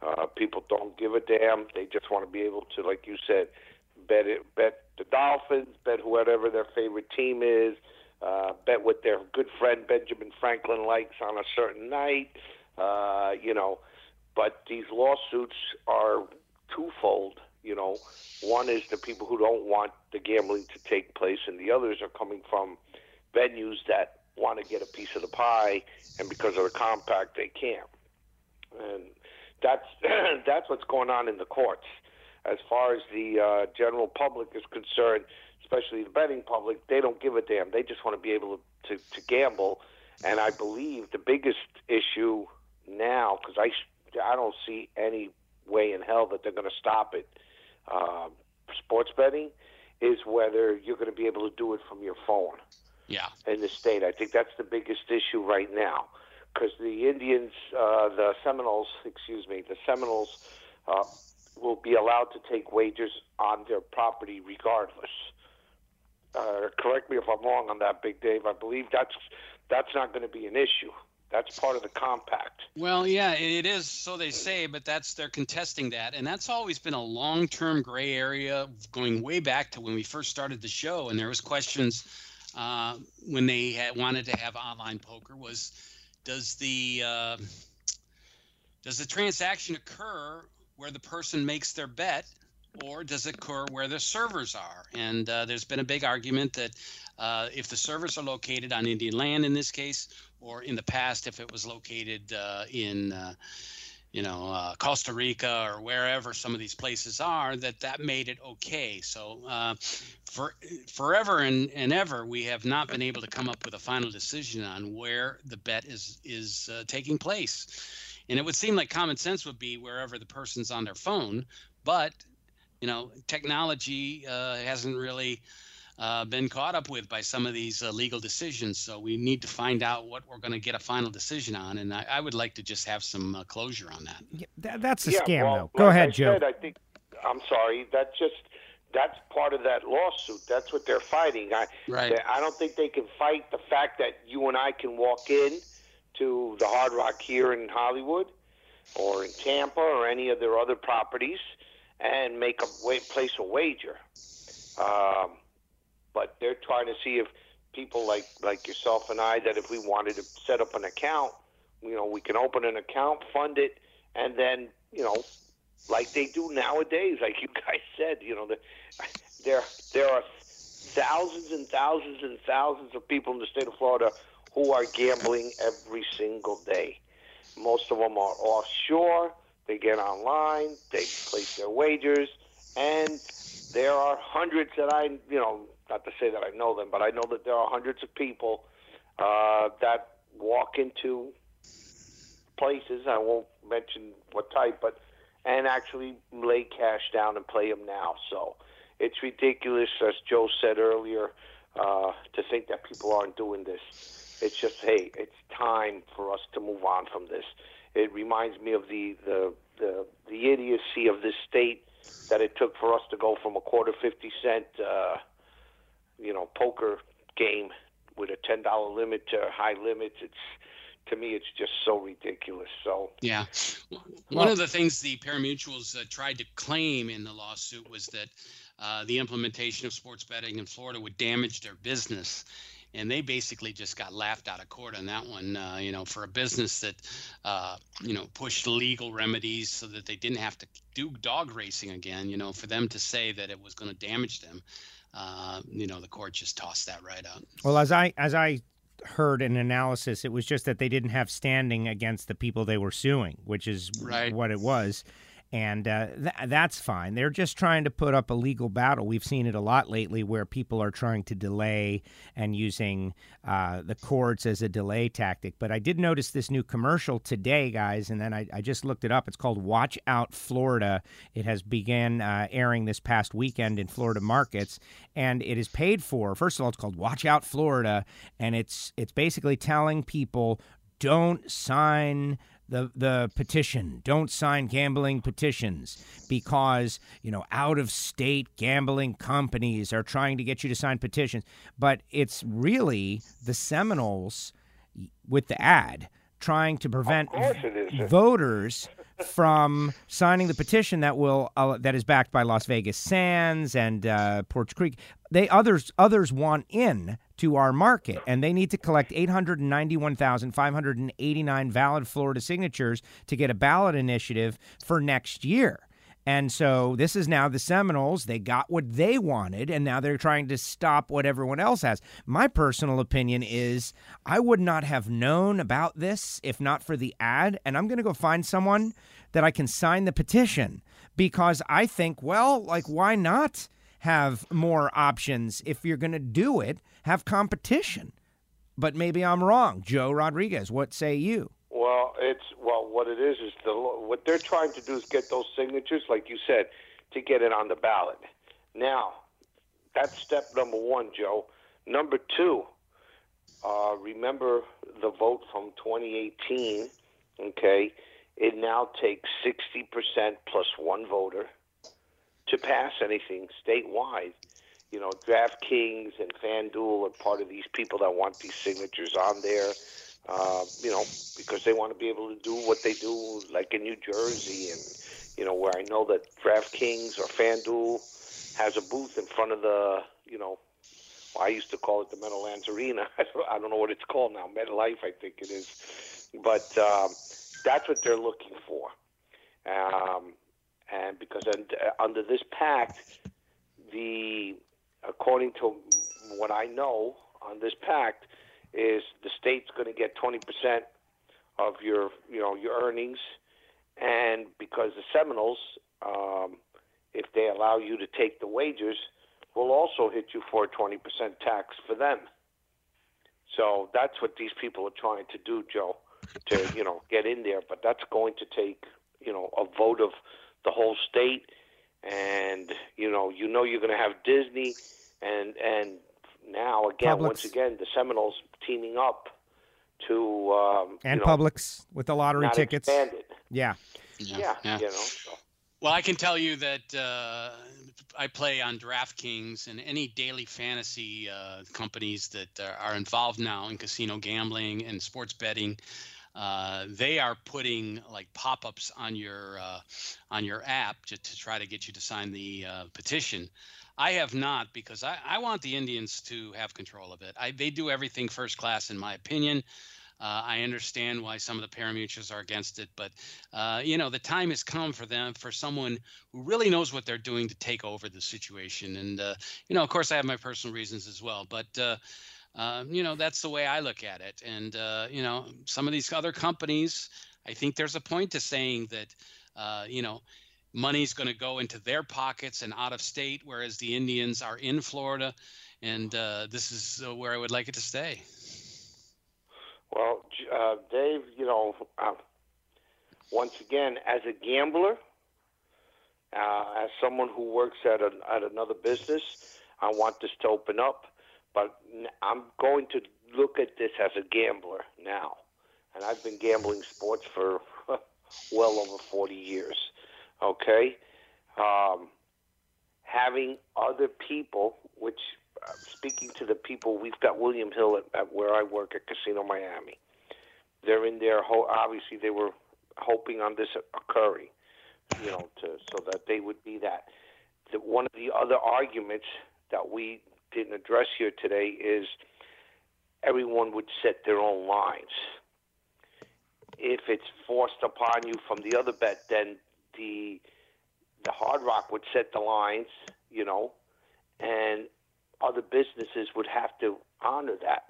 Uh, people don't give a damn. They just want to be able to, like you said, bet it, bet the Dolphins, bet whatever their favorite team is, uh, bet what their good friend Benjamin Franklin likes on a certain night, uh, you know. But these lawsuits are twofold, you know. One is the people who don't want the gambling to take place, and the others are coming from venues that want to get a piece of the pie, and because of the compact, they can't. And that's that's what's going on in the courts. As far as the uh, general public is concerned, especially the betting public, they don't give a damn. They just want to be able to, to, to gamble. And I believe the biggest issue now, because I, I don't see any way in hell that they're going to stop it, uh, sports betting, is whether you're going to be able to do it from your phone. Yeah, in the state. I think that's the biggest issue right now, because the Indians, uh, the Seminoles, excuse me, the Seminoles uh, will be allowed to take wagers on their property regardless. Uh, correct me if I'm wrong on that, Big Dave. I believe that's that's not going to be an issue. That's part of the compact. Well, yeah, it is, so they say, but that's they're contesting that. And that's always been a long-term gray area going way back to when we first started the show, and there was questions Uh, when they had wanted to have online poker was, does the uh, does the transaction occur where the person makes their bet, or does it occur where the servers are? And uh, there's been a big argument that uh, if the servers are located on Indian land in this case, or in the past if it was located uh, in uh, you know uh, Costa Rica or wherever some of these places are, that that made it okay. So uh, for forever and, and ever, we have not been able to come up with a final decision on where the bet is is uh, taking place. And it would seem like common sense would be wherever the person's on their phone, but you know technology uh, hasn't really uh, been caught up with by some of these uh, legal decisions. So we need to find out what we're going to get a final decision on. And I, I would like to just have some uh, closure on that. Yeah, th- that's a yeah, scam well, though. Go like ahead, I Joe. Said, I think, I'm sorry. That's just, that's part of that lawsuit. That's what they're fighting. I, right. they, I don't think they can fight the fact that you and I can walk in to the Hard Rock here in Hollywood or in Tampa or any of their other properties and make a place a wager. Um, But they're trying to see if people like, like yourself and I, that if we wanted to set up an account, you know, we can open an account, fund it, and then, you know, like they do nowadays, like you guys said, you know, the, there there are thousands and thousands and thousands of people in the state of Florida who are gambling every single day. Most of them are offshore. They get online. They place their wagers. And there are hundreds that I, you know, not to say that I know them, but I know that there are hundreds of people uh, that walk into places, I won't mention what type, but and actually lay cash down and play them now. So it's ridiculous, as Joe said earlier, uh, to think that people aren't doing this. It's just, hey, it's time for us to move on from this. It reminds me of the, the, the, the idiocy of this state that it took for us to go from a quarter fifty cent uh you know, poker game with a ten dollar limit to high limits. It's to me, it's just so ridiculous. So yeah, well, one of the things the paramutuals uh, tried to claim in the lawsuit was that uh, the implementation of sports betting in Florida would damage their business. And they basically just got laughed out of court on that one, uh, you know, for a business that, uh, you know, pushed legal remedies so that they didn't have to do dog racing again, you know, for them to say that it was going to damage them. Uh, you know, the court just tossed that right out. Well, as I as I heard an analysis, it was just that they didn't have standing against the people they were suing, which is right. what it was. And uh, th- that's fine. They're just trying to put up a legal battle. We've seen it a lot lately where people are trying to delay and using uh, the courts as a delay tactic. But I did notice this new commercial today, guys, and then I, I just looked it up. It's called Watch Out Florida. It has began uh, airing this past weekend in Florida markets, and it is paid for. First of all, it's called Watch Out Florida, and it's it's basically telling people don't sign The the petition. Don't sign gambling petitions because, you know, out-of-state gambling companies are trying to get you to sign petitions. But it's really the Seminoles with the ad trying to prevent voters from signing the petition that will uh, that is backed by Las Vegas Sands and uh, Porch Creek. They others others want in to our market, and they need to collect eight hundred ninety-one thousand five hundred eighty-nine valid Florida signatures to get a ballot initiative for next year. And so this is now the Seminoles. They got what they wanted, and now they're trying to stop what everyone else has. My personal opinion is I would not have known about this if not for the ad, and I'm going to go find someone that I can sign the petition because I think, well, like, why not have more options if you're going to do it? Have competition. But maybe I'm wrong. Joe Rodriguez, what say you? Well, it's well, what it is is the what they're trying to do is get those signatures, like you said, to get it on the ballot. Now, that's step number one, Joe. Number two, uh, remember the vote from twenty eighteen, okay? It now takes sixty percent plus one voter to pass anything statewide. You know, DraftKings and FanDuel are part of these people that want these signatures on there, uh, you know, because they want to be able to do what they do, like in New Jersey and, you know, where I know that DraftKings or FanDuel has a booth in front of the, you know, I used to call it the Meadowlands Arena. I don't know what it's called now, MetLife, I think it is. But um, that's what they're looking for. Um, and because under this pact, the... according to what I know on this pact, is the state's going to get twenty percent of your, you know, your earnings, and because the Seminoles, um, if they allow you to take the wagers, will also hit you for a twenty percent tax for them. So that's what these people are trying to do, Joe, to, you know, get in there. But that's going to take, you know, a vote of the whole state. And, you know, you know you're going to have Disney and and now, again, Publix. Once again, the Seminoles teaming up to... Um, and you know, Publix with the lottery tickets. Yeah. yeah. Yeah, you know. So. Well, I can tell you that uh, I play on DraftKings, and any daily fantasy uh, companies that are involved now in casino gambling and sports betting, Uh, they are putting like pop-ups on your uh, on your app to, to try to get you to sign the uh, petition. I have not because I, I want the Indians to have control of it. I, they do everything first class, in my opinion. Uh, I understand why some of the paramutuals are against it, but uh, you know, the time has come for them, for someone who really knows what they're doing to take over the situation. And uh, you know, of course, I have my personal reasons as well, but. Uh, Um, you know, that's the way I look at it. And, uh, you know, some of these other companies, I think there's a point to saying that, uh, you know, money's going to go into their pockets and out of state, whereas the Indians are in Florida. And uh, this is uh, where I would like it to stay. Well, uh, Dave, you know, uh, once again, as a gambler, uh, as someone who works at, a, at another business, I want this to open up. But I'm going to look at this as a gambler now. And I've been gambling sports for well over forty years, okay? Um, having other people, which, uh, speaking to the people, we've got William Hill at, at where I work at Casino Miami. they're in there. Obviously, they were hoping on this occurring, you know, to, so that they would be that. The, one of the other arguments that we didn't address here today is everyone would set their own lines. If it's forced upon you from the other bet, then the the Hard Rock would set the lines, you know, and other businesses would have to honor that.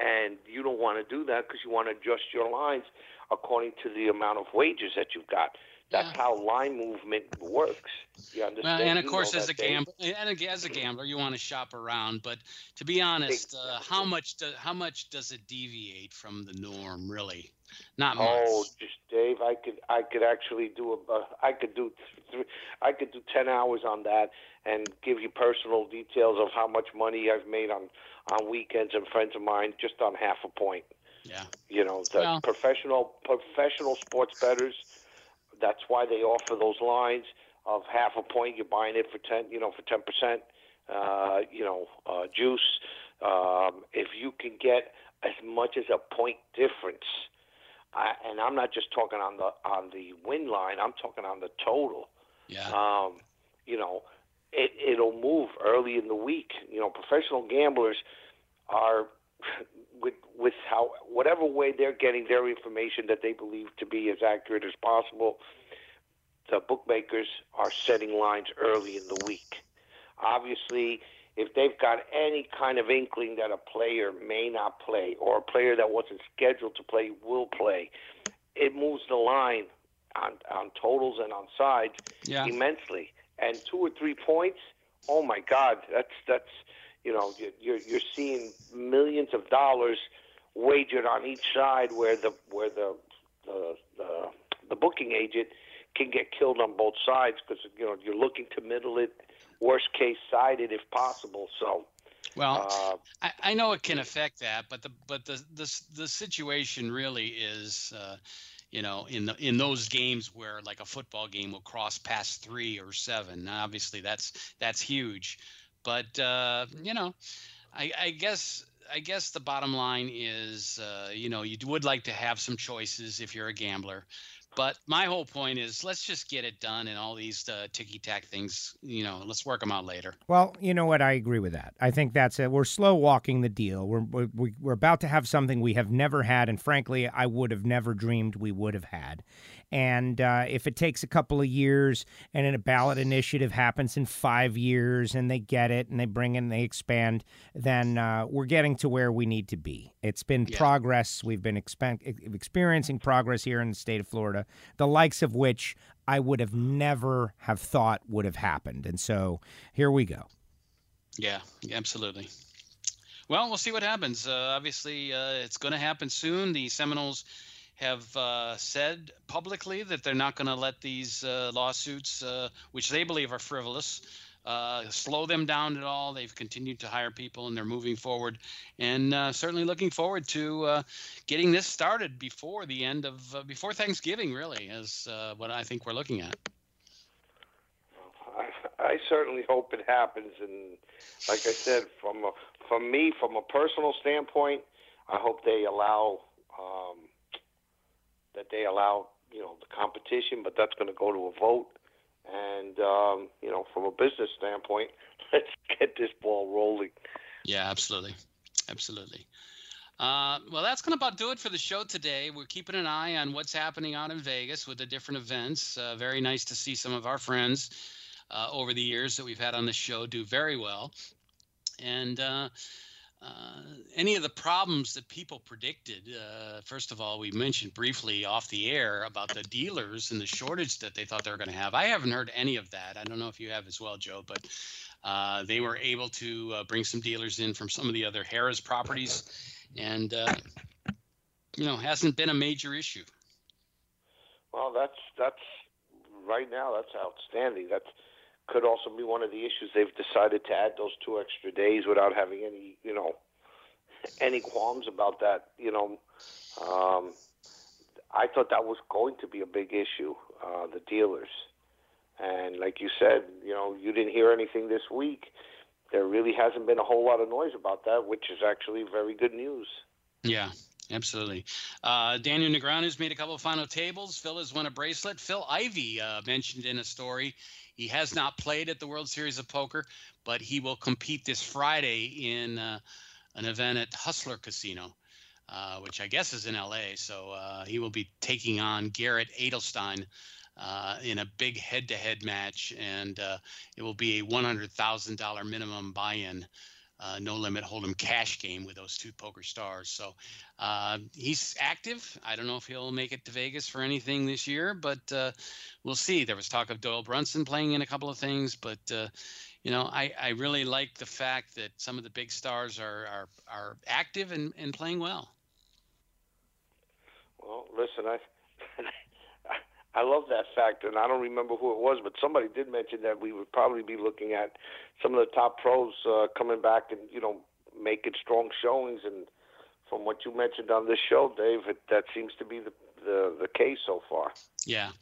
And you don't want to do that because you want to adjust your lines according to the amount of wages that you've got. That's yeah. how line movement works. You understand? Well, and of you course, as a gambler, and as a gambler, you want to shop around. But to be honest, exactly. uh, how much do, how much does it deviate from the norm? Really, not much. Oh, just Dave, I could I could actually do a I could do three, I could do ten hours on that and give you personal details of how much money I've made on on weekends and friends of mine just on half a point. Yeah, you know, the well, professional professional sports bettors. That's why they offer those lines of half a point. You're buying it for ten, you know, for ten percent, uh, you know, uh, juice. Um, if you can get as much as a point difference, I, and I'm not just talking on the on the win line. I'm talking on the total. Yeah. Um, you know, it it'll move early in the week. You know, professional gamblers are with with how whatever way they're getting their information that they believe to be as accurate as possible, the bookmakers are setting lines early in the week. Obviously, if they've got any kind of inkling that a player may not play or a player that wasn't scheduled to play will play, it moves the line on, on totals and on sides yeah. immensely. And two or three points, oh my God, that's that's you know, you're you're seeing millions of dollars wagered on each side, where the where the the the, the booking agent can get killed on both sides because you know you're looking to middle it, worst case side it if possible. So, well, uh, I, I know it can affect that, but the but the the the situation really is. Uh, You know, in the, in those games where like a football game will cross past three or seven, now, obviously that's that's huge. But uh, you know, I, I guess I guess the bottom line is, uh, you know, you would like to have some choices if you're a gambler. But my whole point is, let's just get it done, and all these uh, ticky-tack things, you know, let's work them out later. Well, you know what? I agree with that. I think that's it. We're slow walking the deal. We're we're, we're about to have something we have never had, and frankly, I would have never dreamed we would have had. And uh, if it takes a couple of years, and then a ballot initiative happens in five years, and they get it, and they bring in, they expand, then uh, we're getting to where we need to be. It's been yeah. progress. We've been exp- experiencing progress here in the state of Florida, the likes of which I would have never have thought would have happened. And so here we go. Yeah, absolutely. Well, we'll see what happens. Uh, obviously, uh, it's going to happen soon. The Seminoles have uh, said publicly that they're not going to let these uh, lawsuits, uh, which they believe are frivolous, uh, slow them down at all. They've continued to hire people, and they're moving forward, and uh, certainly looking forward to uh, getting this started before the end of uh, before Thanksgiving. Really, is uh, what I think we're looking at. I, I certainly hope it happens, and like I said, from a, from me, from a personal standpoint, I hope they allow um, that they allow you know the competition, but that's going to go to a vote. And, um, you know, from a business standpoint, let's get this ball rolling. Yeah, absolutely. Absolutely. Uh, well, that's going to about do it for the show today. We're keeping an eye on what's happening out in Vegas with the different events. Uh, very nice to see some of our friends uh, over the years that we've had on the show do very well. And uh, uh, any of the problems that people predicted, uh, first of all, we mentioned briefly off the air about the dealers and the shortage that they thought they were going to have. I haven't heard any of that. I don't know if you have as well, Joe, but uh, they were able to uh, bring some dealers in from some of the other Harrah's properties, and, uh, you know, hasn't been a major issue. Well, that's that's right now, that's outstanding. That's could also be one of the issues. They've decided to add those two extra days without having any, you know, any qualms about that. You know, um, I thought that was going to be a big issue, uh, the dealers. And like you said, you know, you didn't hear anything this week. There really hasn't been a whole lot of noise about that, which is actually very good news. Yeah, Absolutely. Uh, Daniel Negreanu's made a couple of final tables. Phil has won a bracelet. Phil Ivey uh, mentioned in a story he has not played at the World Series of Poker, but he will compete this Friday in uh, an event at Hustler Casino, uh, which I guess is in L A. So uh, he will be taking on Garrett Adelstein uh, in a big head-to-head match, and uh, it will be a one hundred thousand dollars minimum buy-in. Uh, no limit hold'em cash game with those two poker stars. So uh, he's active. I don't know if he'll make it to Vegas for anything this year, but uh, we'll see. There was talk of Doyle Brunson playing in a couple of things, but uh, you know, I, I really like the fact that some of the big stars are are, are active and, and playing well. Well, listen, I I love that fact, and I don't remember who it was, but somebody did mention that we would probably be looking at some of the top pros uh, coming back and, you know, making strong showings. And from what you mentioned on this show, Dave, it, that seems to be the, the, the case so far. Yeah.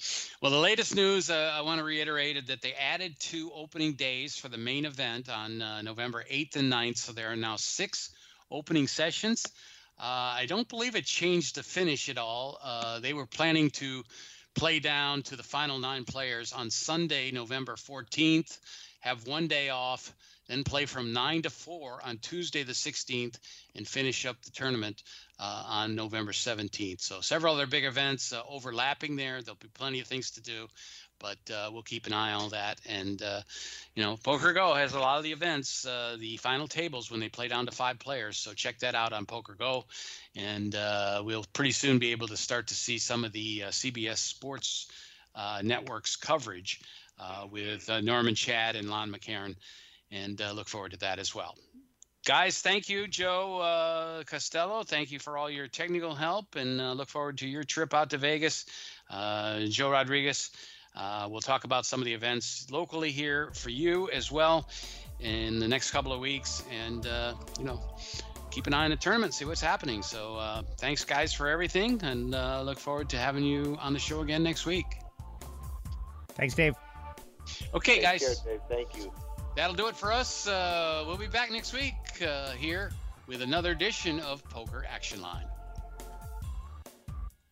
Well, the latest news, uh, I want to reiterate that they added two opening days for the main event on uh, November eighth and ninth, so there are now six opening sessions. Uh, I don't believe it changed the finish at all. Uh, they were planning to play down to the final nine players on Sunday, November fourteenth, have one day off, then play from nine to four on Tuesday the sixteenth, and finish up the tournament uh, on November seventeenth. So several other big events uh, overlapping there. There'll be plenty of things to do, but uh, we'll keep an eye on that. And, uh, you know, Poker Go has a lot of the events, uh, the final tables when they play down to five players. So check that out on Poker Go. And uh, we'll pretty soon be able to start to see some of the uh, C B S Sports uh, Network's coverage uh, with uh, Norman Chad and Lon McCarron. And uh, look forward to that as well. Guys, thank you, Joe uh, Costello. Thank you for all your technical help, and uh, look forward to your trip out to Vegas. Uh, Joe Rodriguez, uh, we'll talk about some of the events locally here for you as well in the next couple of weeks. And, uh, you know, keep an eye on the tournament, see what's happening. So uh, thanks, guys, for everything, and uh, look forward to having you on the show again next week. Thanks, Dave. Okay, Take guys. Care, Dave. Thank you. That'll do it for us. Uh, we'll be back next week uh, here with another edition of Poker Action Line.